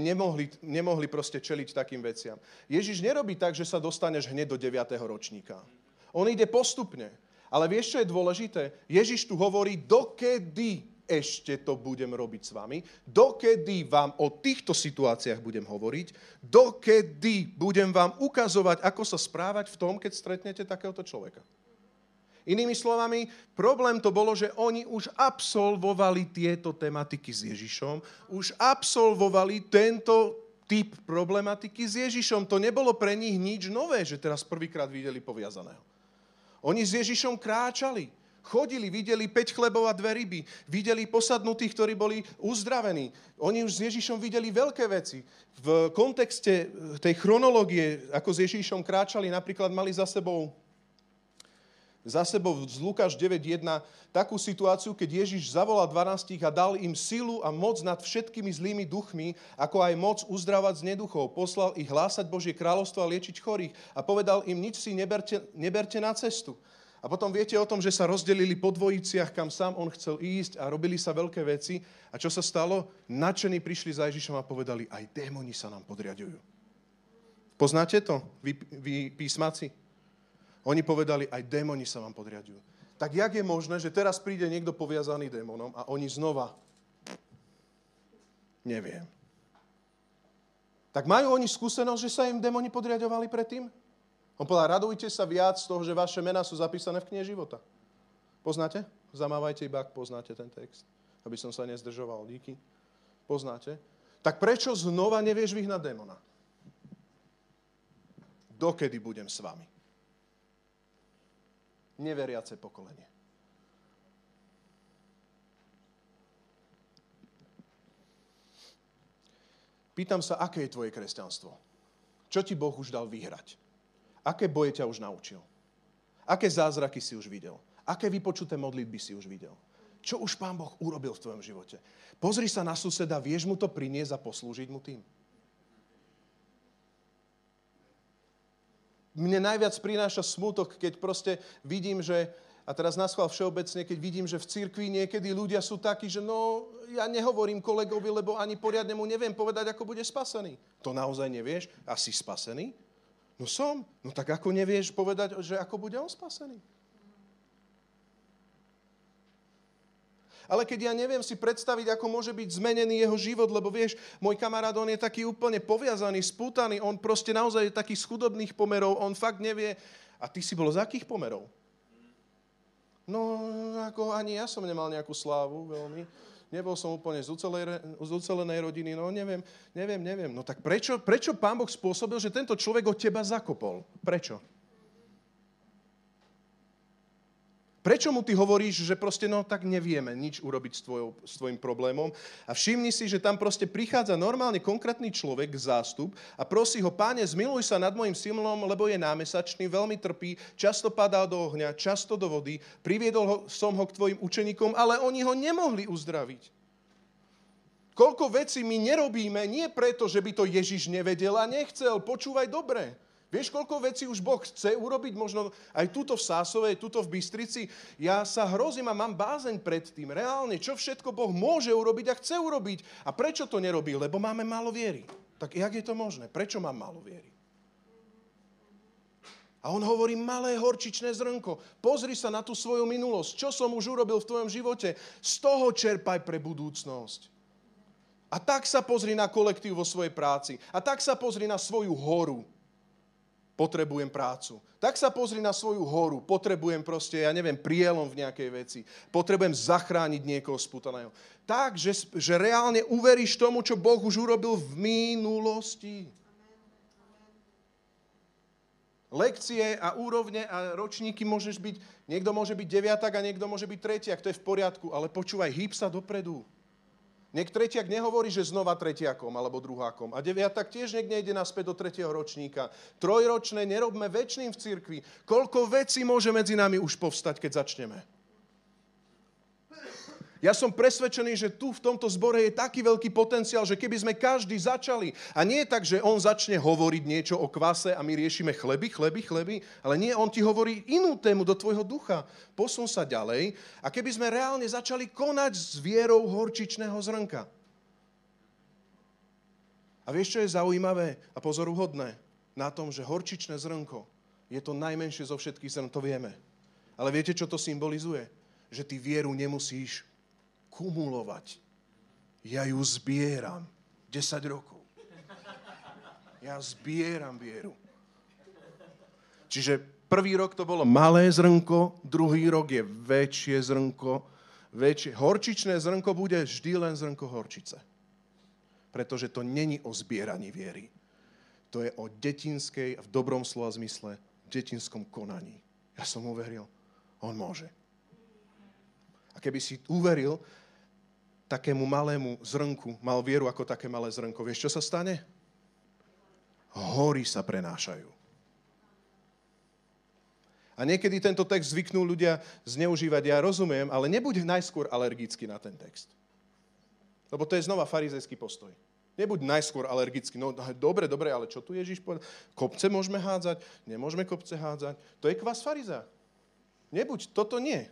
nemohli proste čeliť takým veciam. Ježiš nerobí tak, že sa dostaneš hneď do 9. ročníka. On ide postupne. Ale vieš, čo je dôležité? Ježiš tu hovorí, dokedy ešte to budem robiť s vami, dokedy vám o týchto situáciách budem hovoriť, dokedy budem vám ukazovať, ako sa správať v tom, keď stretnete takéhoto človeka. Inými slovami, problém to bolo, že oni už absolvovali tieto tematiky s Ježišom, už absolvovali tento typ problematiky s Ježišom. To nebolo pre nich nič nové, že teraz prvýkrát videli poviazaného. Oni s Ježišom kráčali, chodili, videli 5 chlebov a 2 ryby, videli posadnutých, ktorí boli uzdravení. Oni už s Ježišom videli veľké veci. V kontexte tej chronológie, ako s Ježišom kráčali, napríklad mali za sebou z Lukáš 9.1 takú situáciu, keď Ježiš zavolal 12 a dal im silu a moc nad všetkými zlými duchmi, ako aj moc uzdravať z neduchov. Poslal ich hlásať Božie kráľovstvo a liečiť chorých a povedal im, nič si neberte na cestu. A potom viete o tom, že sa rozdelili po dvojiciach, kam sám on chcel ísť a robili sa veľké veci. A čo sa stalo? Nadšení prišli za Ježišom a povedali, aj démoni sa nám podriadujú. Poznáte to, vy písmaci? Oni povedali, aj démoni sa vám podriadujú. Tak jak je možné, že teraz príde niekto poviazaný démonom a oni znova? Neviem. Tak majú oni skúsenosť, že sa im démoni podriadovali predtým? On povedal, radujte sa viac z toho, že vaše mená sú zapísané v knihe života. Poznáte? Zamávajte iba, ak poznáte ten text. Aby som sa nezdržoval. Díky. Poznáte? Tak prečo znova nevieš vyhnať démona? Dokedy budem s vami? Neveriace pokolenie. Pýtam sa, aké je tvoje kresťanstvo? Čo ti Boh už dal vyhrať? Aké boje ťa už naučil? Aké zázraky si už videl? Aké vypočuté modlitby si už videl? Čo už Pán Boh urobil v tvojom živote? Pozri sa na suseda, vieš mu to priniesť a poslúžiť mu tým? Mne najviac prináša smutok, keď proste vidím, že, a teraz naschvál všeobecne, keď vidím, že v cirkvi niekedy ľudia sú takí, že no, ja nehovorím kolegovi, lebo ani poriadne mu neviem povedať, ako bude spasený. To naozaj nevieš? A si spasený? No som. No tak ako nevieš povedať, že ako bude on spasený? Ale keď ja neviem si predstaviť, ako môže byť zmenený jeho život, lebo vieš, môj kamarát, on je taký úplne poviazaný, spútaný, on proste naozaj je taký z chudobných pomerov, on fakt nevie. A ty si bol z akých pomerov? No, ako ani ja som nemal nejakú slávu veľmi. Nebol som úplne z ucelenej rodiny, no neviem. No tak prečo Pán Boh spôsobil, že tento človek od teba zakopol? Prečo? Prečo mu ty hovoríš, že proste no tak nevieme nič urobiť s tvojim problémom? A všimni si, že tam proste prichádza normálne konkrétny človek, zástup a prosí ho, Páne, zmiluj sa nad mojim synom, lebo je námesačný, veľmi trpí, často padá do ohňa, často do vody, priviedol som ho k tvojim učeníkom, ale oni ho nemohli uzdraviť. Koľko vecí my nerobíme, nie preto, že by to Ježiš nevedel a nechcel, počúvaj dobre. Vieš, koľko vecí už Boh chce urobiť, možno aj túto v Sásovej, túto v Bystrici. Ja sa hrozím a mám bázeň pred tým. Reálne, čo všetko Boh môže urobiť a chce urobiť. A prečo to nerobí? Lebo máme málo viery. Tak jak je to možné? Prečo mám málo viery? A on hovorí, malé horčičné zrnko, pozri sa na tú svoju minulosť. Čo som už urobil v tvojom živote? Z toho čerpaj pre budúcnosť. A tak sa pozri na kolektív vo svojej práci. A tak sa pozri na svoju horu. Potrebujem prácu. Tak sa pozri na svoju horu. Potrebujem proste, ja neviem, prielom v nejakej veci. Potrebujem zachrániť niekoho spútaného. Tak, že reálne uveríš tomu, čo Boh už urobil v minulosti. Lekcie a úrovne a ročníky môžeš byť, niekto môže byť deviatak a niekto môže byť tretiak, to je v poriadku, ale počúvaj, hýb sa dopredu. Nech tretiak nehovorí, že znova tretiakom alebo druhákom. A deviatak tiež niekde ide naspäť do tretieho ročníka. Trojročné nerobme večným v cirkvi. Koľko vecí môže medzi nami už povstať, keď začneme? Ja som presvedčený, že tu v tomto zbore je taký veľký potenciál, že keby sme každý začali, a nie tak, že on začne hovoriť niečo o kvase a my riešime chleby, ale nie, on ti hovorí inú tému do tvojho ducha. Posun sa ďalej a keby sme reálne začali konať s vierou horčičného zrnka. A vieš, čo je zaujímavé a pozoruhodné na tom, že horčičné zrnko je to najmenšie zo všetkých zrn, to vieme. Ale viete, čo to symbolizuje? Že ty vieru nemusíš kumulovať. Ja ju zbieram 10 rokov. Ja zbieram vieru. Čiže Prvý rok to bolo malé zrnko, druhý rok je väčšie zrnko. Horčičné zrnko bude vždy len zrnko horčice. Pretože to není o zbieraní viery. To je o detinskej, v dobrom slova zmysle, detinskom konaní. Ja som uveril, on môže. A keby si uveril takému malému zrnku, mal vieru ako také malé zrnko, vieš, čo sa stane? Hory sa prenášajú. A niekedy tento text zvyknú ľudia zneužívať, ja rozumiem, ale nebuď najskôr alergický na ten text. Lebo to je znova farizejský postoj. Nebuď najskôr alergický. No dobre, ale čo tu Ježiš povedal? Kopce môžeme hádzať, nemôžeme kopce hádzať. To je kvas farizea. Nebuď, toto nie.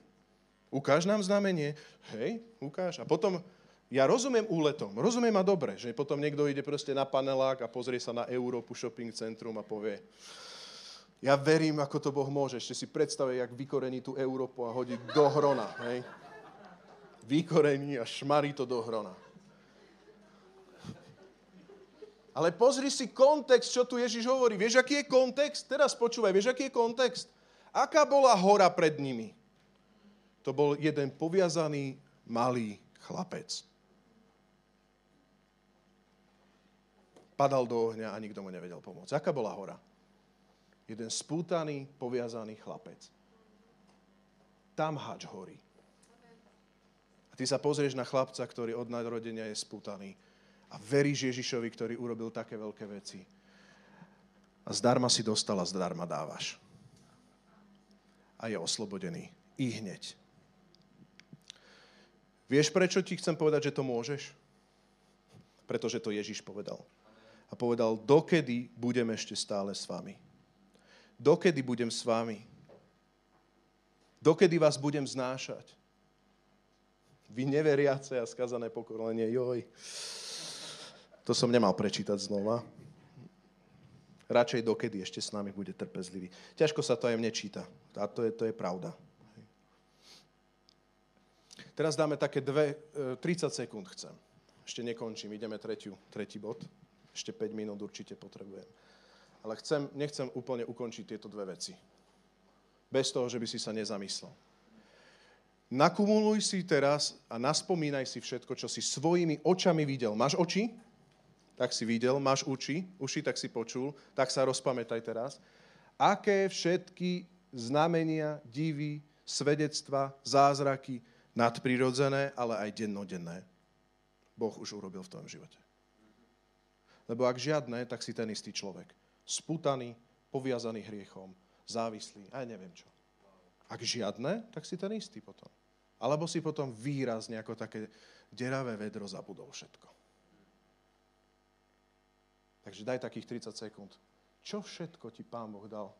Ukáž nám znamenie. Hej, ukáž. A potom, ja rozumiem úletom, rozumiem a dobre, že potom niekto ide proste na panelák a pozrie sa na Európu shopping centrum a povie... Ja verím, ako to Boh môže. Ešte si predstavuje, jak vykorení tú Európu a hodí do hrona. Hej? Vykorení a šmarí to do hrona. Ale pozri si kontext, čo tu Ježiš hovorí. Vieš, aký je kontext? Teraz počúvaj, vieš, aký je kontext? Aká bola hora pred nimi? To bol jeden poviazaný malý chlapec. Padal do ohňa a nikto mu nevedel pomôcť. Aká bola hora? Jeden spútaný, poviazaný chlapec. Tam hač horí. A ty sa pozrieš na chlapca, ktorý od narodenia je spútaný a veríš Ježišovi, ktorý urobil také veľké veci. A zdarma si dostal a zdarma dávaš. A je oslobodený. I hneď. Vieš, prečo ti chcem povedať, že to môžeš? Pretože to Ježiš povedal. A povedal, dokedy budem ešte stále s vami. Dokedy budem s vami? Dokedy vás budem znášať? Vy neveriace a skazané pokorlenie, joj. To som nemal prečítať znova. Radšej dokedy ešte s nami bude trpezlivý. Ťažko sa to aj mne číta. A to je pravda. Teraz dáme také 30 sekúnd chcem. Ešte nekončím, ideme tretí bod. Ešte 5 minút určite potrebujem. Ale nechcem úplne ukončiť tieto dve veci. Bez toho, že by si sa nezamyslel. Nakumuluj si teraz a naspomínaj si všetko, čo si svojimi očami videl. Máš oči? Tak si videl. Máš uši? Tak si počul. Tak sa rozpamätaj teraz. Aké všetky znamenia, divy, svedectva, zázraky, nadprirodzené, ale aj dennodenné, Boh už urobil v tvojom živote. Lebo ak žiadne, tak si ten istý človek. Spútaný, poviazaný hriechom, závislý, aj neviem čo. Ak žiadne, tak si ten istý potom. Alebo si potom výrazne ako také deravé vedro zabudol všetko. Takže daj takých 30 sekúnd. Čo všetko ti Pán Boh dal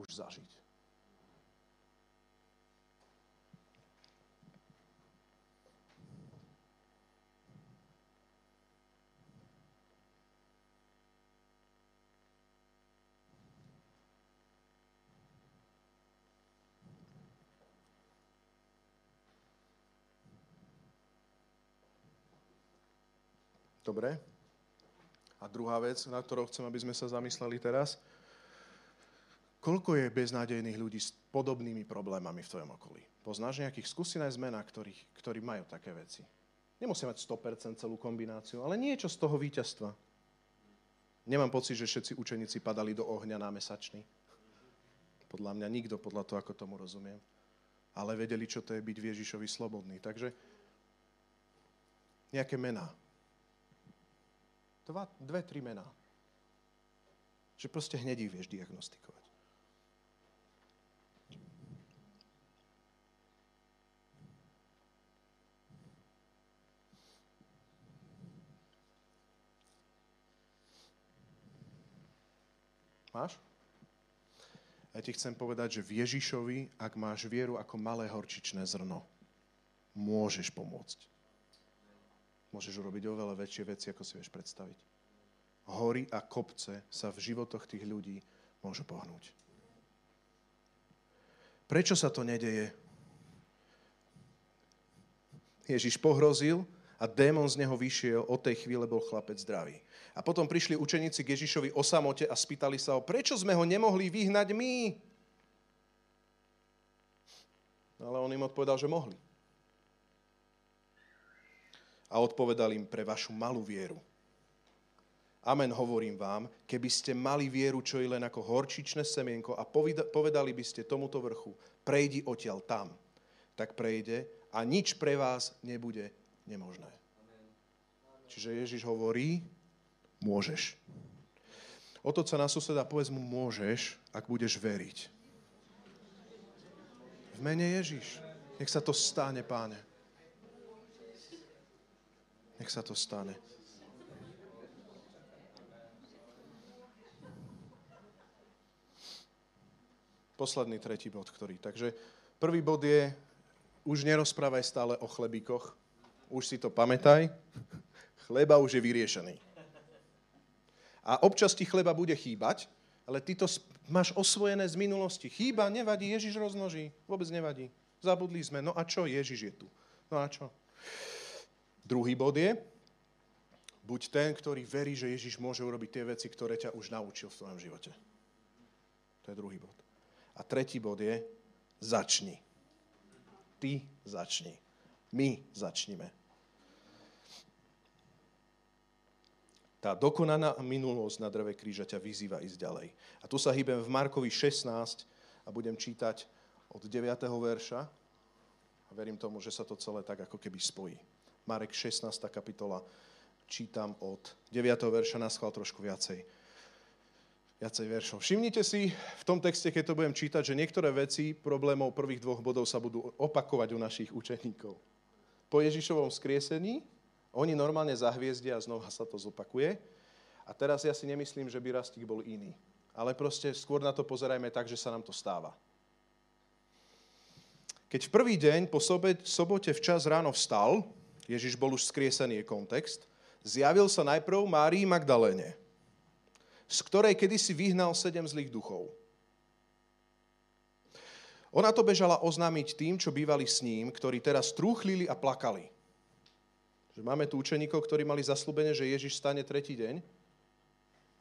už zažiť? Dobre. A druhá vec, na ktorou chcem, aby sme sa zamysleli teraz. Koľko je beznádejných ľudí s podobnými problémami v tvojom okolí? Poznáš nejakých skúsených zmen, ktorí majú také veci? Nemusia mať 100% celú kombináciu, ale niečo z toho víťazstva. Nemám pocit, že všetci učeníci padali do ohňa na mesačný. Podľa mňa nikto, podľa toho, ako tomu rozumiem. Ale vedeli, čo to je byť v Ježišovi slobodný. Takže nejaké mená. 2-3 mená. Že proste hneď ich vieš diagnostikovať. Máš? Ja ti chcem povedať, že v Ježišovi, ak máš vieru ako malé horčičné zrno, môžeš pomôcť. Môžeš urobiť oveľa väčšie veci, ako si vieš predstaviť. Hory a kopce sa v životoch tých ľudí môžu pohnúť. Prečo sa to nedeje? Ježiš pohrozil a démon z neho vyšiel, od tej chvíle bol chlapec zdravý. A potom prišli učeníci k Ježišovi o samote a spýtali sa ho, prečo sme ho nemohli vyhnať my? Ale on im odpovedal, že mohli. A odpovedal im, pre vašu malú vieru. Amen, hovorím vám, keby ste mali vieru, čo je len ako horčičné semienko a povedali by ste tomuto vrchu, prejdi odtiaľ tam, tak prejde a nič pre vás nebude nemožné. Amen. Čiže Ježiš hovorí, môžeš. Otoč sa na suseda a povedz mu, môžeš, ak budeš veriť. V mene Ježiš. Nech sa to stane, Páne. Nech sa to stane. Posledný tretí bod, ktorý. Takže prvý bod je, už nerozprávaj stále o chlebíkoch. Už si to pamätaj. Chleba už je vyriešený. A občas ti chleba bude chýbať, ale ty to máš osvojené z minulosti. Chýba, nevadí, Ježiš rozmnoží. Vôbec nevadí. Zabudli sme. No a čo? Ježiš je tu. No a čo? Druhý bod je, buď ten, ktorý verí, že Ježiš môže urobiť tie veci, ktoré ťa už naučil v tvojom živote. To je druhý bod. A tretí bod je, začni. Ty začni. My začnime. Tá dokonaná minulosť na dreve kríža ťa vyzýva ísť ďalej. A tu sa hýbem v Markovi 16 a budem čítať od 9. verša. A verím tomu, že sa to celé tak ako keby spojí. Marek 16. kapitola, čítam od 9. verša naschvál trošku viacej veršov. Všimnite si v tom texte, keď to budem čítať, že niektoré veci problémov prvých dvoch bodov sa budú opakovať u našich učeníkov. Po Ježišovom skriesení oni normálne zahviezdia a znova sa to zopakuje. A teraz ja si nemyslím, že by Rastík bol iný. Ale proste skôr na to pozerajme tak, že sa nám to stáva. Keď v prvý deň po sobote včas ráno vstal, Ježiš bol už skriesený, je kontext, zjavil sa najprv Márii Magdaléne, z ktorej kedysi vyhnal 7 zlých duchov. Ona to bežala oznámiť tým, čo bývali s ním, ktorí teraz trúchlili a plakali. Že máme tu učeníkov, ktorí mali zasľúbenie, že Ježiš stane tretí deň.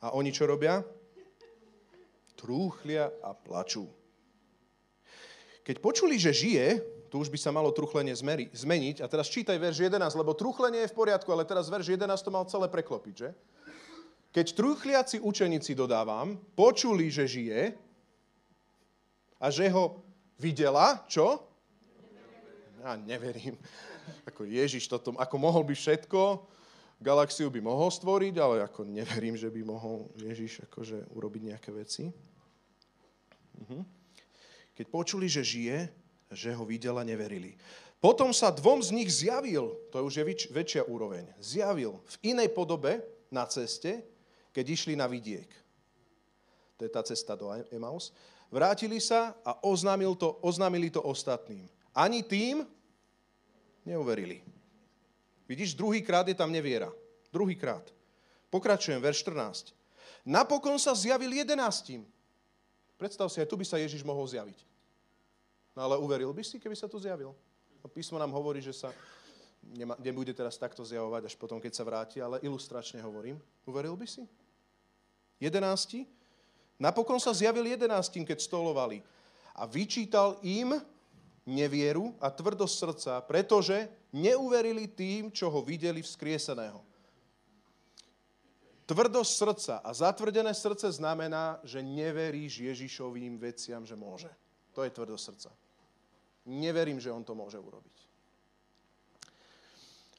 A oni čo robia? Trúchlia a plačú. Keď počuli, že žije, tu už by sa malo trúchlenie zmeniť. A teraz čítaj verš 11, lebo trúchlenie je v poriadku, ale teraz verš 11 to mal celé preklopiť, že? Keď trúchliaci učeníci, dodávam, počuli, že žije a že ho videla, čo? Ja neverím. Ako Ježiš, toto, ako mohol by všetko, galaxiu by mohol stvoriť, ale ako neverím, že by mohol Ježiš akože urobiť nejaké veci. Keď počuli, že žije, že ho videla, neverili. Potom sa dvom z nich zjavil, to už je väčšia úroveň, zjavil v inej podobe na ceste, keď išli na vidiek. To je tá cesta do Emaus. Vrátili sa a oznámili to ostatným. Ani tým neuverili. Vidíš, druhýkrát je tam neviera. Druhýkrát. Pokračujem, verš 14. Napokon sa zjavil 11. Predstav si, aj tu by sa Ježiš mohol zjaviť. No ale uveril by si, keby sa tu zjavil. No, písmo nám hovorí, že sa nebude teraz takto zjavovať až potom, keď sa vráti, ale ilustračne hovorím. Uveril by si? 11. Napokon sa zjavil 11, keď stolovali. A vyčítal im nevieru a tvrdosť srdca, pretože neuverili tým, čo ho videli vzkrieseného. Tvrdosť srdca a zatvrdené srdce znamená, že neveríš Ježišovým veciam, že môže. To je tvrdosť srdca. Neverím, že on to môže urobiť.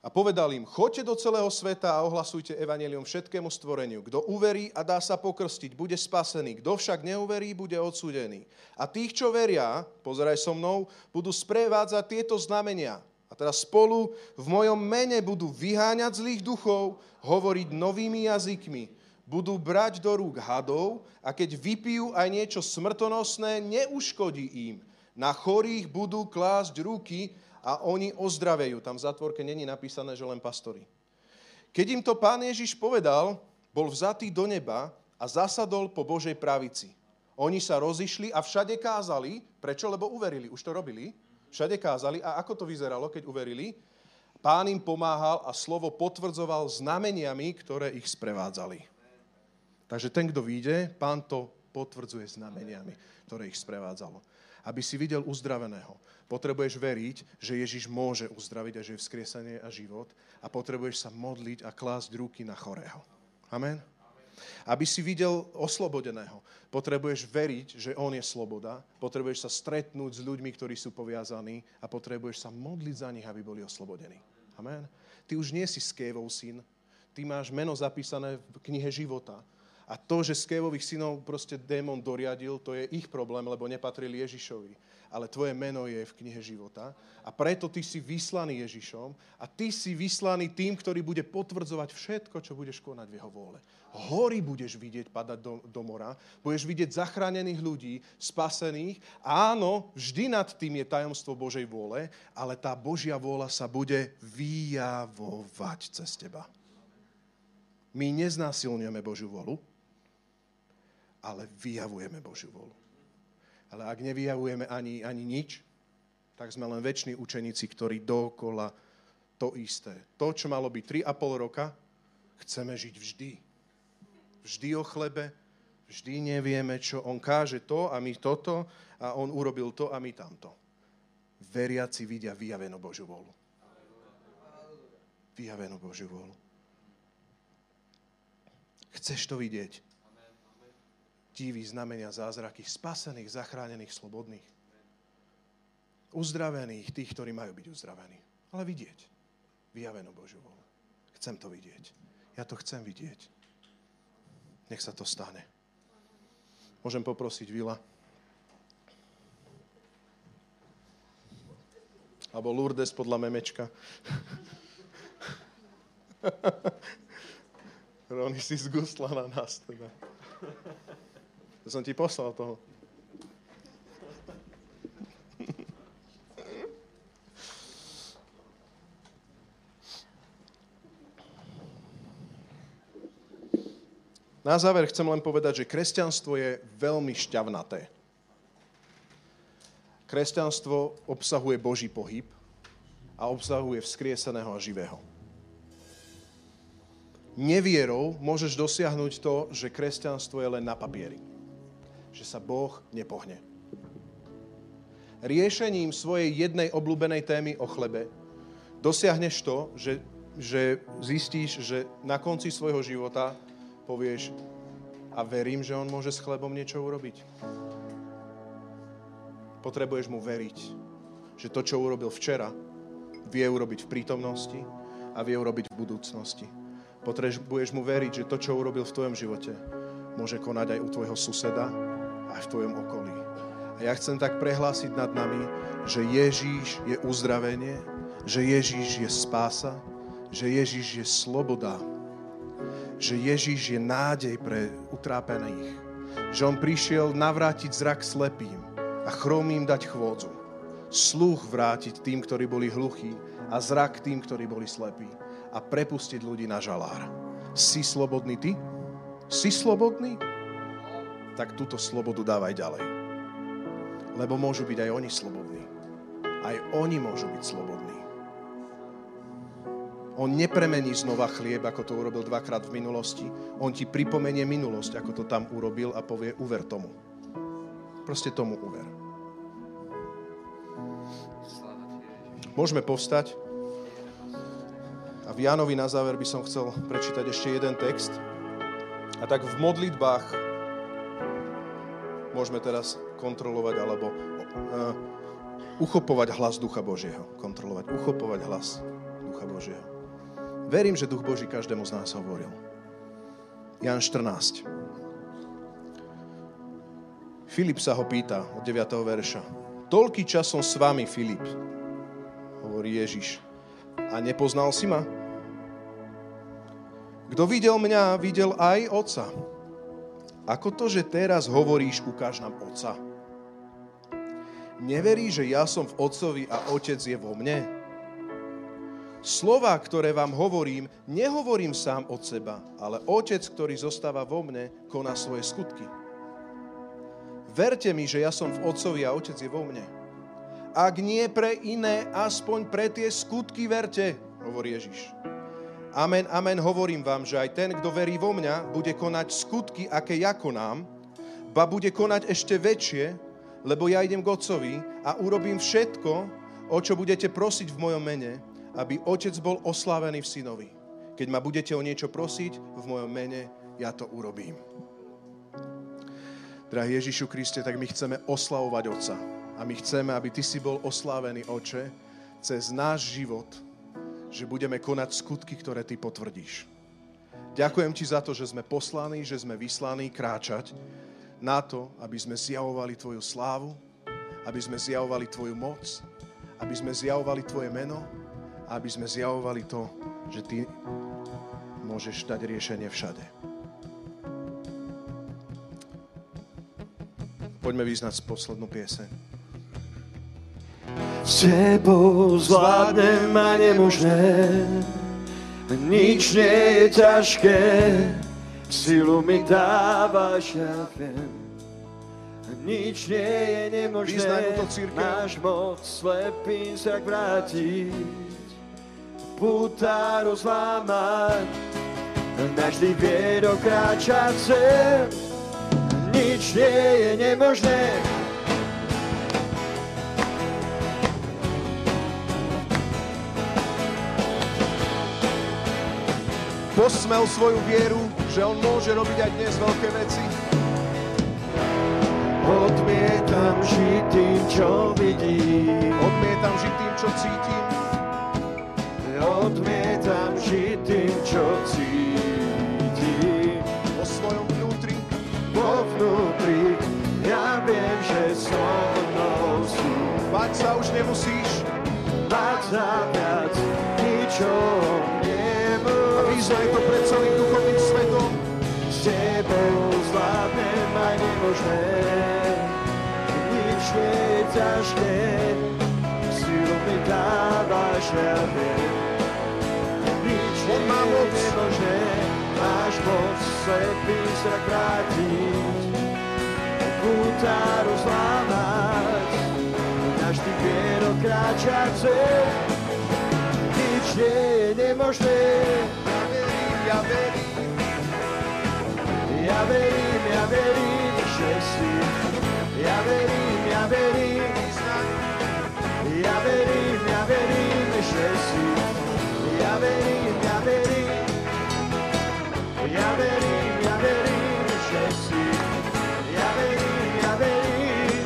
A povedal im, choďte do celého sveta a ohlasujte evanjelium všetkému stvoreniu. Kto uverí a dá sa pokrstiť, bude spasený. Kto však neuverí, bude odsúdený. A tých, čo veria, pozeraj so mnou, budú sprevádzať tieto znamenia. A teraz spolu v mojom mene budú vyháňať zlých duchov, hovoriť novými jazykmi. Budú brať do rúk hadov a keď vypijú aj niečo smrtonosné, neuškodí im. Na chorých budú klásť ruky a oni ozdravejú. Tam v zátvorke není napísané, že len pastori. Keď im to Pán Ježiš povedal, bol vzatý do neba a zasadol po Božej pravici. Oni sa rozišli a všade kázali. Prečo? Lebo uverili. Už to robili. Všade kázali. A ako to vyzeralo, keď uverili? Pán im pomáhal a slovo potvrdzoval znameniami, ktoré ich sprevádzali. Takže ten, kto vyjde, Pán to potvrdzuje znameniami, ktoré ich sprevádzalo. A aby si videl uzdraveného. Potrebuješ veriť, že Ježiš môže uzdraviť a že je vzkriesenie a život a potrebuješ sa modliť a klásť ruky na chorého. Amen? Aby si videl oslobodeného, potrebuješ veriť, že on je sloboda, potrebuješ sa stretnúť s ľuďmi, ktorí sú poviazaní a potrebuješ sa modliť za nich, aby boli oslobodení. Amen. Ty už nie si Skevov syn, ty máš meno zapísané v knihe života. A to, že Skévových synov proste démon doriadil, to je ich problém, lebo nepatrili Ježišovi. Ale tvoje meno je v knihe života a preto ty si vyslaný Ježišom a ty si vyslaný tým, ktorý bude potvrdzovať všetko, čo budeš konať v jeho vôle. Hory budeš vidieť padať do mora, budeš vidieť zachránených ľudí, spasených. Áno, vždy nad tým je tajomstvo Božej vôle, ale tá Božia vôľa sa bude vyjavovať cez teba. My neznásilňujeme Božiu vôľu, ale vyjavujeme Božiu vôľu. Ale ak nevyjavujeme ani nič, tak sme len väčší učeníci, ktorí dookola to isté. To, čo malo byť 3,5 roka, chceme žiť vždy. Vždy o chlebe, vždy nevieme, čo on káže to a my toto a on urobil to a my tamto. Veriaci vidia vyjavenú Božiu vôľu. Vyjavenú Božiu vôľu. Chceš to vidieť? Diví, znamenia, zázraky, spasených, zachránených, slobodných. Uzdravených, tých, ktorí majú byť uzdravení. Ale vidieť. Vyjavenú Božiu vôľu. Chcem to vidieť. Ja to chcem vidieť. Nech sa to stane. Môžem poprosiť Vila. Alebo Lourdes podľa memečka. Rony si zgusla na nás teda. To som ti poslal toho. Na záver chcem len povedať, že kresťanstvo je veľmi šťavnaté. Kresťanstvo obsahuje Boží pohyb a obsahuje vzkrieseného a živého. Nevierou môžeš dosiahnuť to, že kresťanstvo je len na papieri. Že sa Boh nepohne. Riešením svojej jednej obľúbenej témy o chlebe dosiahneš to, že zistíš, že na konci svojho života povieš a verím, že on môže s chlebom niečo urobiť. Potrebuješ mu veriť, že to, čo urobil včera, vie urobiť v prítomnosti a vie urobiť v budúcnosti. Potrebuješ mu veriť, že to, čo urobil v tvojom živote, môže konať aj u tvojho suseda, a v tvojom okolí. A ja chcem tak prehlásiť nad nami, že Ježíš je uzdravenie, že Ježíš je spása, že Ježíš je sloboda, že Ježíš je nádej pre utrápených, že on prišiel navrátiť zrak slepým a chromým dať chôdzu, sluch vrátiť tým, ktorí boli hluchí a zrak tým, ktorí boli slepí a prepustiť ľudí na žalár. Si slobodný ty? Si slobodný? Tak túto slobodu dávaj ďalej. Lebo môžu byť aj oni slobodní. Aj oni môžu byť slobodní. On nepremení znova chlieb, ako to urobil dvakrát v minulosti. On ti pripomenie minulosť, ako to tam urobil a povie, uver tomu. Proste tomu uver. Môžeme povstať. A v Jánovi na záver by som chcel prečítať ešte jeden text. A tak v modlitbách môžeme teraz kontrolovať alebo uchopovať hlas Ducha Božieho. Kontrolovať, uchopovať hlas Ducha Božieho. Verím, že Duch Boží každému z nás hovoril. Ján 14. Filip sa ho pýta od 9. verša. Toľký čas som s vami, Filip, hovorí Ježiš. A nepoznal si ma? Kto videl mňa, videl aj Otca. Ako to, že teraz hovoríš, ukáž nám Otca? Neveríš, že ja som v Otcovi a Otec je vo mne? Slová, ktoré vám hovorím, nehovorím sám od seba, ale Otec, ktorý zostáva vo mne, koná svoje skutky. Verte mi, že ja som v Otcovi a Otec je vo mne. Ak nie pre iné, aspoň pre tie skutky verte, hovorí Ježiš. Amen, amen, hovorím vám, že aj ten, kto verí vo mňa, bude konať skutky, aké ja konám, ba bude konať ešte väčšie, lebo ja idem k Otcovi a urobím všetko, o čo budete prosiť v mojom mene, aby Otec bol oslávený v Synovi. Keď ma budete o niečo prosiť v mojom mene, ja to urobím. Drahý Ježišu Kriste, tak my chceme oslavovať Otca. A my chceme, aby Ty si bol oslávený, Oče, cez náš život, že budeme konať skutky, ktoré Ty potvrdíš. Ďakujem Ti za to, že sme poslaní, že sme vyslaní kráčať na to, aby sme zjavovali Tvoju slávu, aby sme zjavovali Tvoju moc, aby sme zjavovali Tvoje meno a aby sme zjavovali to, že Ty môžeš dať riešenie všade. Poďme vyznať poslednú pieseň. S Tebou zvládnem a nemožné, nič nie je ťažké, silu mi dávaš, ja viem. Nič nie je nemožné, máš moc slepým sa vrátiť, púta rozlámať, navždy vie dokráčať sem. Nič nie je nemožné. Posmel svoju vieru, že on môže robiť aj dnes veľké veci. Odmietam žiť tým, čo vidím. Odmietam žiť tým, čo cítim. Odmietam žiť tým, čo cítim. O svojom vnútri. Vo vnútri. Ja viem, že so mnou sú. Bať sa už nemusíš. Bať sa viac ničom. Vyznaj to pred celým duchovným svetom. S Tebou zvládnem aj nemožné, nič nie je ťažké, silu mi dávaš, ja viem. Nič nie je nemožné, máš moc slepý zrak vrátiť, púta rozlámať, navždy vierou kráčať sem. Nič nie je nemožné. Ja verím, ja verím, ja verím, že si. Ja verím, ja verím, ja verím, ja verím, že si. Ja verím, ja verím, ja verím, ja verím, že si. Ja verím, ja verím,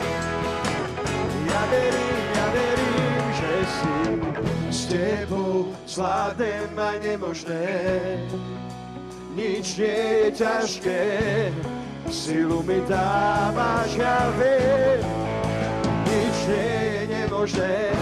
ja verím, ja verím, že si. S Tebou zvládnem aj nemožné, nič nie je ťažké, silu mi dávaš, ja viem. Nič nie je nemožné.